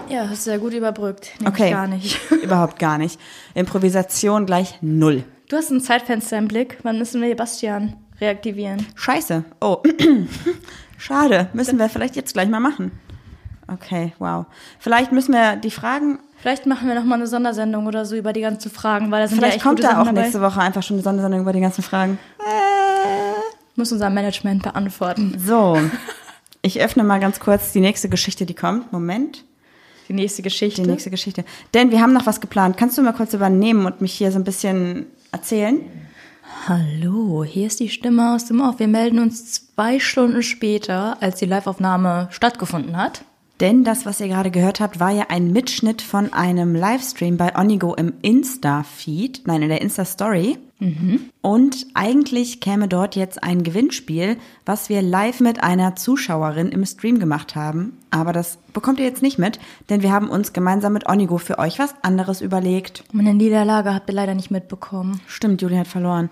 Ja, hast du ja gut überbrückt. Nämlich okay. Gar nicht. Überhaupt gar nicht. Improvisation gleich null. Du hast ein Zeitfenster im Blick. Wann müssen wir Bastian reaktivieren? Scheiße. Oh, schade. Müssen wir vielleicht jetzt gleich mal machen. Okay, wow. Vielleicht müssen wir die Fragen... Vielleicht machen wir nochmal eine Sondersendung oder so über die ganzen Fragen, weil da sind ja echt gute Sachen dabei. Vielleicht kommt da auch nächste Woche einfach schon eine Sondersendung über die ganzen Fragen. Äh. Muss unser Management beantworten. So, ich öffne mal ganz kurz die nächste Geschichte, die kommt. Moment. Die nächste Geschichte. Die nächste Geschichte. Denn wir haben noch was geplant. Kannst du mal kurz übernehmen und mich hier so ein bisschen... erzählen. Hallo, hier ist die Stimme aus dem Off. Wir melden uns zwei Stunden später, als die Live-Aufnahme stattgefunden hat. Denn das, was ihr gerade gehört habt, war ja ein Mitschnitt von einem Livestream bei Onigo im Insta-Feed, nein, in der Insta-Story. Mhm. Und eigentlich käme dort jetzt ein Gewinnspiel, was wir live mit einer Zuschauerin im Stream gemacht haben. Aber das bekommt ihr jetzt nicht mit, denn wir haben uns gemeinsam mit Onigo für euch was anderes überlegt. Meine Niederlage habt ihr leider nicht mitbekommen. Stimmt, Julia hat verloren.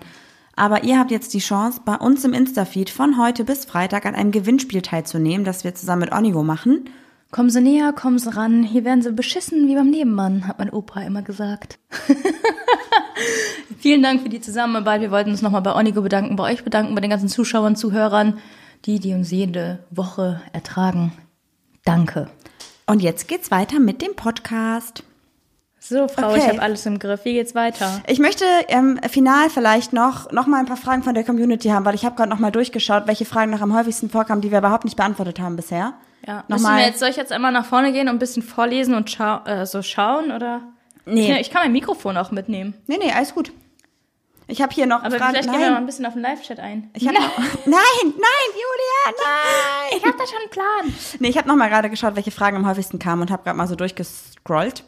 Aber ihr habt jetzt die Chance, bei uns im Insta-Feed von heute bis Freitag an einem Gewinnspiel teilzunehmen, das wir zusammen mit Onigo machen. Kommen Sie näher, kommen Sie ran, hier werden Sie beschissen wie beim Nebenmann, hat mein Opa immer gesagt. Vielen Dank für die Zusammenarbeit. Wir wollten uns nochmal bei Onigo bedanken, bei euch bedanken, bei den ganzen Zuschauern, Zuhörern, die, die uns jede Woche ertragen. Danke. Und jetzt geht's weiter mit dem Podcast. So, Frau, okay. Ich habe alles im Griff. Wie geht's weiter? Ich möchte ähm, final vielleicht noch, noch mal ein paar Fragen von der Community haben, weil ich habe gerade noch mal durchgeschaut, welche Fragen noch am häufigsten vorkamen, die wir überhaupt nicht beantwortet haben bisher. Ja, noch müssen mal. Wir jetzt, soll ich jetzt einmal nach vorne gehen und ein bisschen vorlesen und scha- äh, so schauen, oder? Nee. Ich, ich kann mein Mikrofon auch mitnehmen. Nee, nee, alles gut. Ich habe hier noch Aber Fragen. Vielleicht gehen wir noch ein bisschen auf den Live-Chat ein. Ich hab nein. Noch, nein, nein, Julia, nein. Ich habe da schon einen Plan. Nee, ich habe noch mal gerade geschaut, welche Fragen am häufigsten kamen und habe gerade mal so durchgescrollt.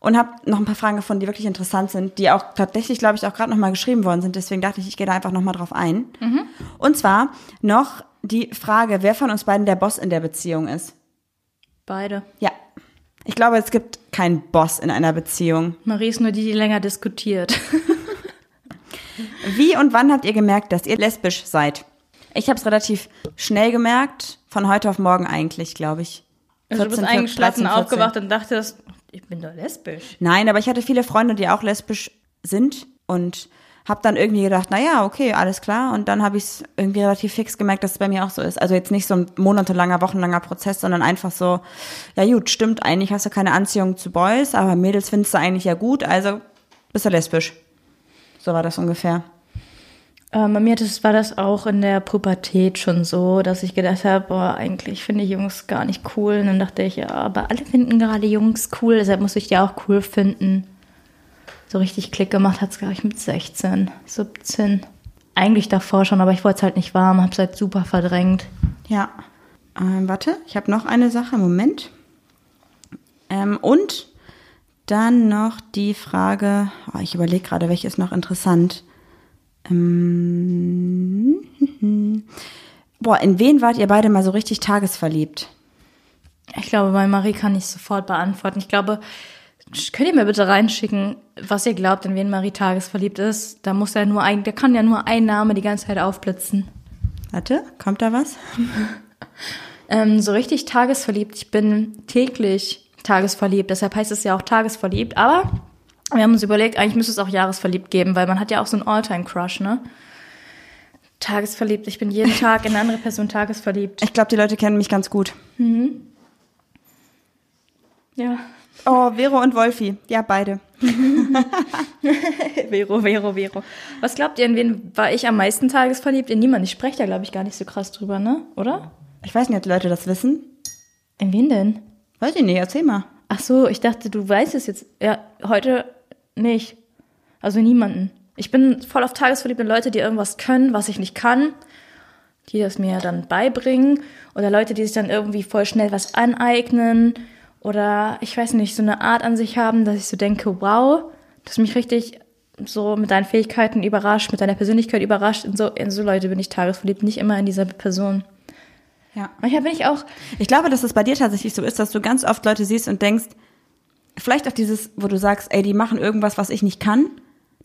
Und habe noch ein paar Fragen gefunden, die wirklich interessant sind, die auch tatsächlich, glaube ich, auch gerade nochmal geschrieben worden sind. Deswegen dachte ich, ich gehe da einfach nochmal drauf ein. Mhm. Und zwar noch die Frage, wer von uns beiden der Boss in der Beziehung ist. Beide. Ja. Ich glaube, es gibt keinen Boss in einer Beziehung. Marie ist nur die, die länger diskutiert. Wie und wann habt ihr gemerkt, dass ihr lesbisch seid? Ich habe es relativ schnell gemerkt, von heute auf morgen eigentlich, glaube ich. vierzehn, also du bist eingeschlafen, aufgewacht und dachtest... Ich bin doch lesbisch. Nein, aber ich hatte viele Freunde, die auch lesbisch sind und habe dann irgendwie gedacht, naja, okay, alles klar. Und dann habe ich es irgendwie relativ fix gemerkt, dass es bei mir auch so ist. Also jetzt nicht so ein monatelanger, wochenlanger Prozess, sondern einfach so, ja gut, stimmt, eigentlich hast du keine Anziehung zu Boys, aber Mädels findest du eigentlich ja gut, also bist du lesbisch. So war das ungefähr. Ähm, bei mir das, war das auch in der Pubertät schon so, dass ich gedacht habe, boah, eigentlich finde ich Jungs gar nicht cool. Und dann dachte ich, ja, aber alle finden gerade Jungs cool, deshalb muss ich die auch cool finden. So richtig Klick gemacht hat es, glaube ich, mit sechzehn, siebzehn. Eigentlich davor schon, aber ich wollte es halt nicht warm, habe es halt super verdrängt. Ja, ähm, warte, ich habe noch eine Sache, Moment. Ähm, und dann noch die Frage, oh, ich überlege gerade, welche ist noch interessant. Ähm, boah, in wen wart ihr beide mal so richtig tagesverliebt? Ich glaube, bei Marie kann ich sofort beantworten. Ich glaube, könnt ihr mir bitte reinschicken, was ihr glaubt, in wen Marie tagesverliebt ist? Da muss ja nur ein, da kann ja nur ein Name die ganze Zeit aufblitzen. Warte, kommt da was? ähm, so richtig tagesverliebt. Ich bin täglich tagesverliebt. Deshalb heißt es ja auch tagesverliebt. Aber wir haben uns überlegt, eigentlich müsste es auch jahresverliebt geben, weil man hat ja auch so einen All-Time-Crush, ne? Tagesverliebt. Ich bin jeden Tag in eine andere Person tagesverliebt. Ich glaube, die Leute kennen mich ganz gut. Mhm. Ja. Oh, Vero und Wolfi. Ja, beide. Vero, Vero, Vero. Was glaubt ihr, in wen war ich am meisten tagesverliebt? In niemanden. Ich spreche da, glaube ich, gar nicht so krass drüber, ne? Oder? Ich weiß nicht, ob die Leute das wissen. In wen denn? Weiß ich nicht, erzähl mal. Ach so, ich dachte, du weißt es jetzt. Ja, heute nicht. Also niemanden. Ich bin voll auf tagesverliebt in Leute, die irgendwas können, was ich nicht kann, die das mir dann beibringen. Oder Leute, die sich dann irgendwie voll schnell was aneignen. Oder, ich weiß nicht, so eine Art an sich haben, dass ich so denke, wow, dass mich richtig so mit deinen Fähigkeiten überrascht, mit deiner Persönlichkeit überrascht. In so, in so Leute bin ich tagesverliebt, nicht immer in dieser Person. Ja. Manchmal bin ich auch... Ich glaube, dass es bei dir tatsächlich so ist, dass du ganz oft Leute siehst und denkst, vielleicht auch dieses, wo du sagst, ey, die machen irgendwas, was ich nicht kann,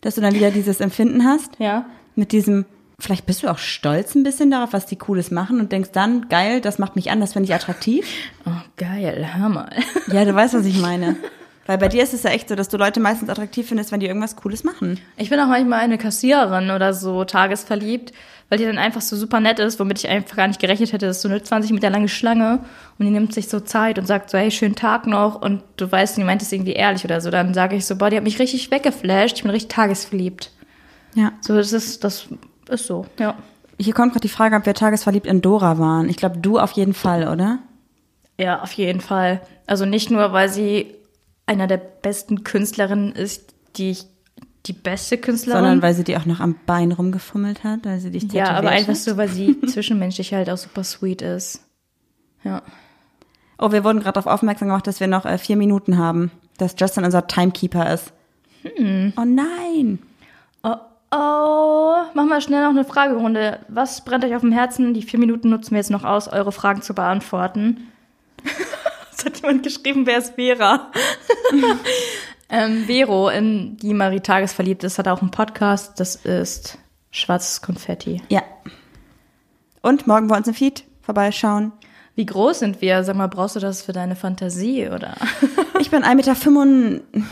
dass du dann wieder dieses Empfinden hast. Ja. Mit diesem... Vielleicht bist du auch stolz ein bisschen darauf, was die Cooles machen und denkst dann, geil, das macht mich an, das finde ich attraktiv. Oh, geil, hör mal. Ja, du weißt, was ich meine. Weil bei dir ist es ja echt so, dass du Leute meistens attraktiv findest, wenn die irgendwas Cooles machen. Ich bin auch manchmal eine Kassiererin oder so tagesverliebt, weil die dann einfach so super nett ist, womit ich einfach gar nicht gerechnet hätte. Das ist so eine zwanzig Meter lange Schlange und die nimmt sich so Zeit und sagt so, hey, schönen Tag noch. Und du weißt, die meint es irgendwie ehrlich oder so. Dann sage ich so, boah, die hat mich richtig weggeflasht, ich bin richtig tagesverliebt. Ja. So, das ist das... Ist so, ja. Hier kommt gerade die Frage, ob wir tagesverliebt in Dora waren. Ich glaube, du auf jeden Fall, oder? Ja, auf jeden Fall. Also nicht nur, weil sie einer der besten Künstlerinnen ist, die ich, die beste Künstlerin. Sondern weil sie dir auch noch am Bein rumgefummelt hat, weil sie dich tätowiert hat. Ja, aber einfach so, weil sie zwischenmenschlich halt auch super sweet ist. Ja. Oh, wir wurden gerade darauf aufmerksam gemacht, dass wir noch äh, vier Minuten haben, dass Justin unser Timekeeper ist. Hm. Oh nein! Oh. Oh, machen wir schnell noch eine Fragerunde. Was brennt euch auf dem Herzen? Die vier Minuten nutzen wir jetzt noch aus, eure Fragen zu beantworten. Es hat jemand geschrieben, wer ist Vera? ähm, Vero, in die Marie tagesverliebt ist, hat auch einen Podcast. Das ist Schwarzes Konfetti. Ja. Und morgen bei uns im Feed vorbeischauen. Wie groß sind wir? Sag mal, brauchst du das für deine Fantasie, oder? Ich bin ein Meter fünfundsiebzig.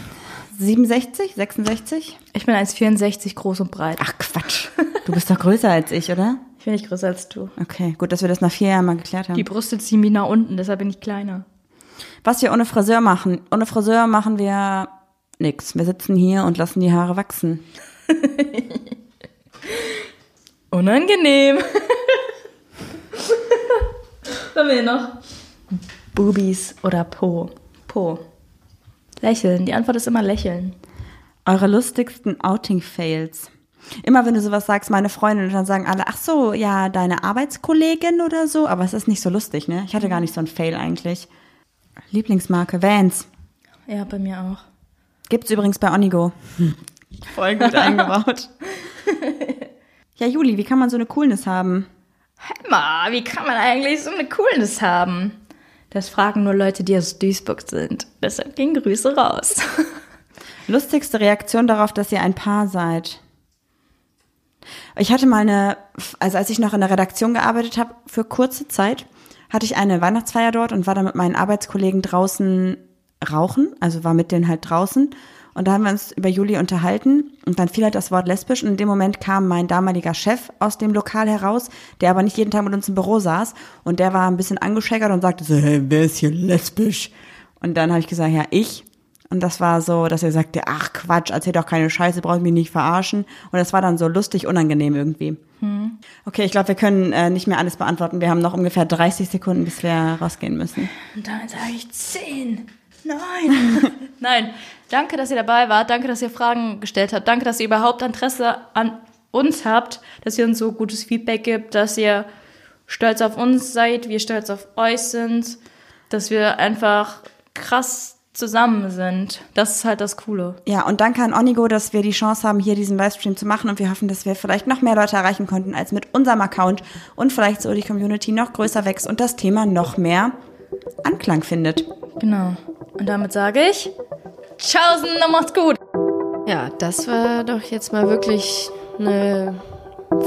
siebenundsechzig, sechsundsechzig? Ich bin eins Komma vierundsechzig groß und breit. Ach Quatsch, du bist doch größer als ich, oder? Ich bin nicht größer als du. Okay, gut, dass wir das nach vier Jahren mal geklärt haben. Die Brüste ziehen mich nach unten, deshalb bin ich kleiner. Was wir ohne Friseur machen? Ohne Friseur machen wir nix. Wir sitzen hier und lassen die Haare wachsen. Unangenehm. Was haben wir hier noch? Boobies oder Po? Po. Lächeln. Die Antwort ist immer lächeln. Eure lustigsten Outing-Fails. Immer wenn du sowas sagst, meine Freundin, und dann sagen alle, ach so, ja, deine Arbeitskollegin oder so. Aber es ist nicht so lustig, ne? Ich hatte gar nicht so einen Fail eigentlich. Lieblingsmarke, Vans. Ja, bei mir auch. Gibt's übrigens bei Onigo. Voll gut eingebaut. Ja, Juli, wie kann man so eine Coolness haben? Hör mal, wie kann man eigentlich so eine Coolness haben? Das fragen nur Leute, die aus Duisburg sind. Deshalb gehen Grüße raus. Lustigste Reaktion darauf, dass ihr ein Paar seid. Ich hatte mal eine, also als ich noch in der Redaktion gearbeitet habe, für kurze Zeit, hatte ich eine Weihnachtsfeier dort und war dann mit meinen Arbeitskollegen draußen rauchen, also war mit denen halt draußen. Und da haben wir uns über Juli unterhalten und dann fiel halt das Wort lesbisch und in dem Moment kam mein damaliger Chef aus dem Lokal heraus, der aber nicht jeden Tag mit uns im Büro saß und der war ein bisschen angeschäkert und sagte so, hey, wer ist hier lesbisch? Und dann habe ich gesagt, ja, ich. Und das war so, dass er sagte, ach Quatsch, erzähl doch keine Scheiße, braucht mich nicht verarschen. Und das war dann so lustig, unangenehm irgendwie. Hm. Okay, ich glaube, wir können äh, nicht mehr alles beantworten. Wir haben noch ungefähr dreißig Sekunden, bis wir rausgehen müssen. Und damit sage ich zehn. Nein. Nein. Danke, dass ihr dabei wart. Danke, dass ihr Fragen gestellt habt. Danke, dass ihr überhaupt Interesse an uns habt, dass ihr uns so gutes Feedback gibt, dass ihr stolz auf uns seid, wir stolz auf euch sind, dass wir einfach krass zusammen sind. Das ist halt das Coole. Ja, und danke an Onigo, dass wir die Chance haben, hier diesen Livestream zu machen, und wir hoffen, dass wir vielleicht noch mehr Leute erreichen konnten als mit unserem Account und vielleicht so die Community noch größer wächst und das Thema noch mehr Anklang findet. Genau. Und damit sage ich, tschaußen, dann macht's gut! Ja, das war doch jetzt mal wirklich eine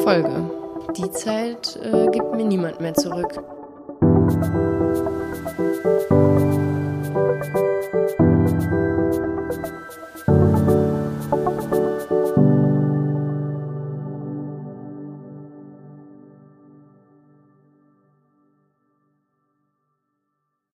Folge. Die Zeit äh, gibt mir niemand mehr zurück.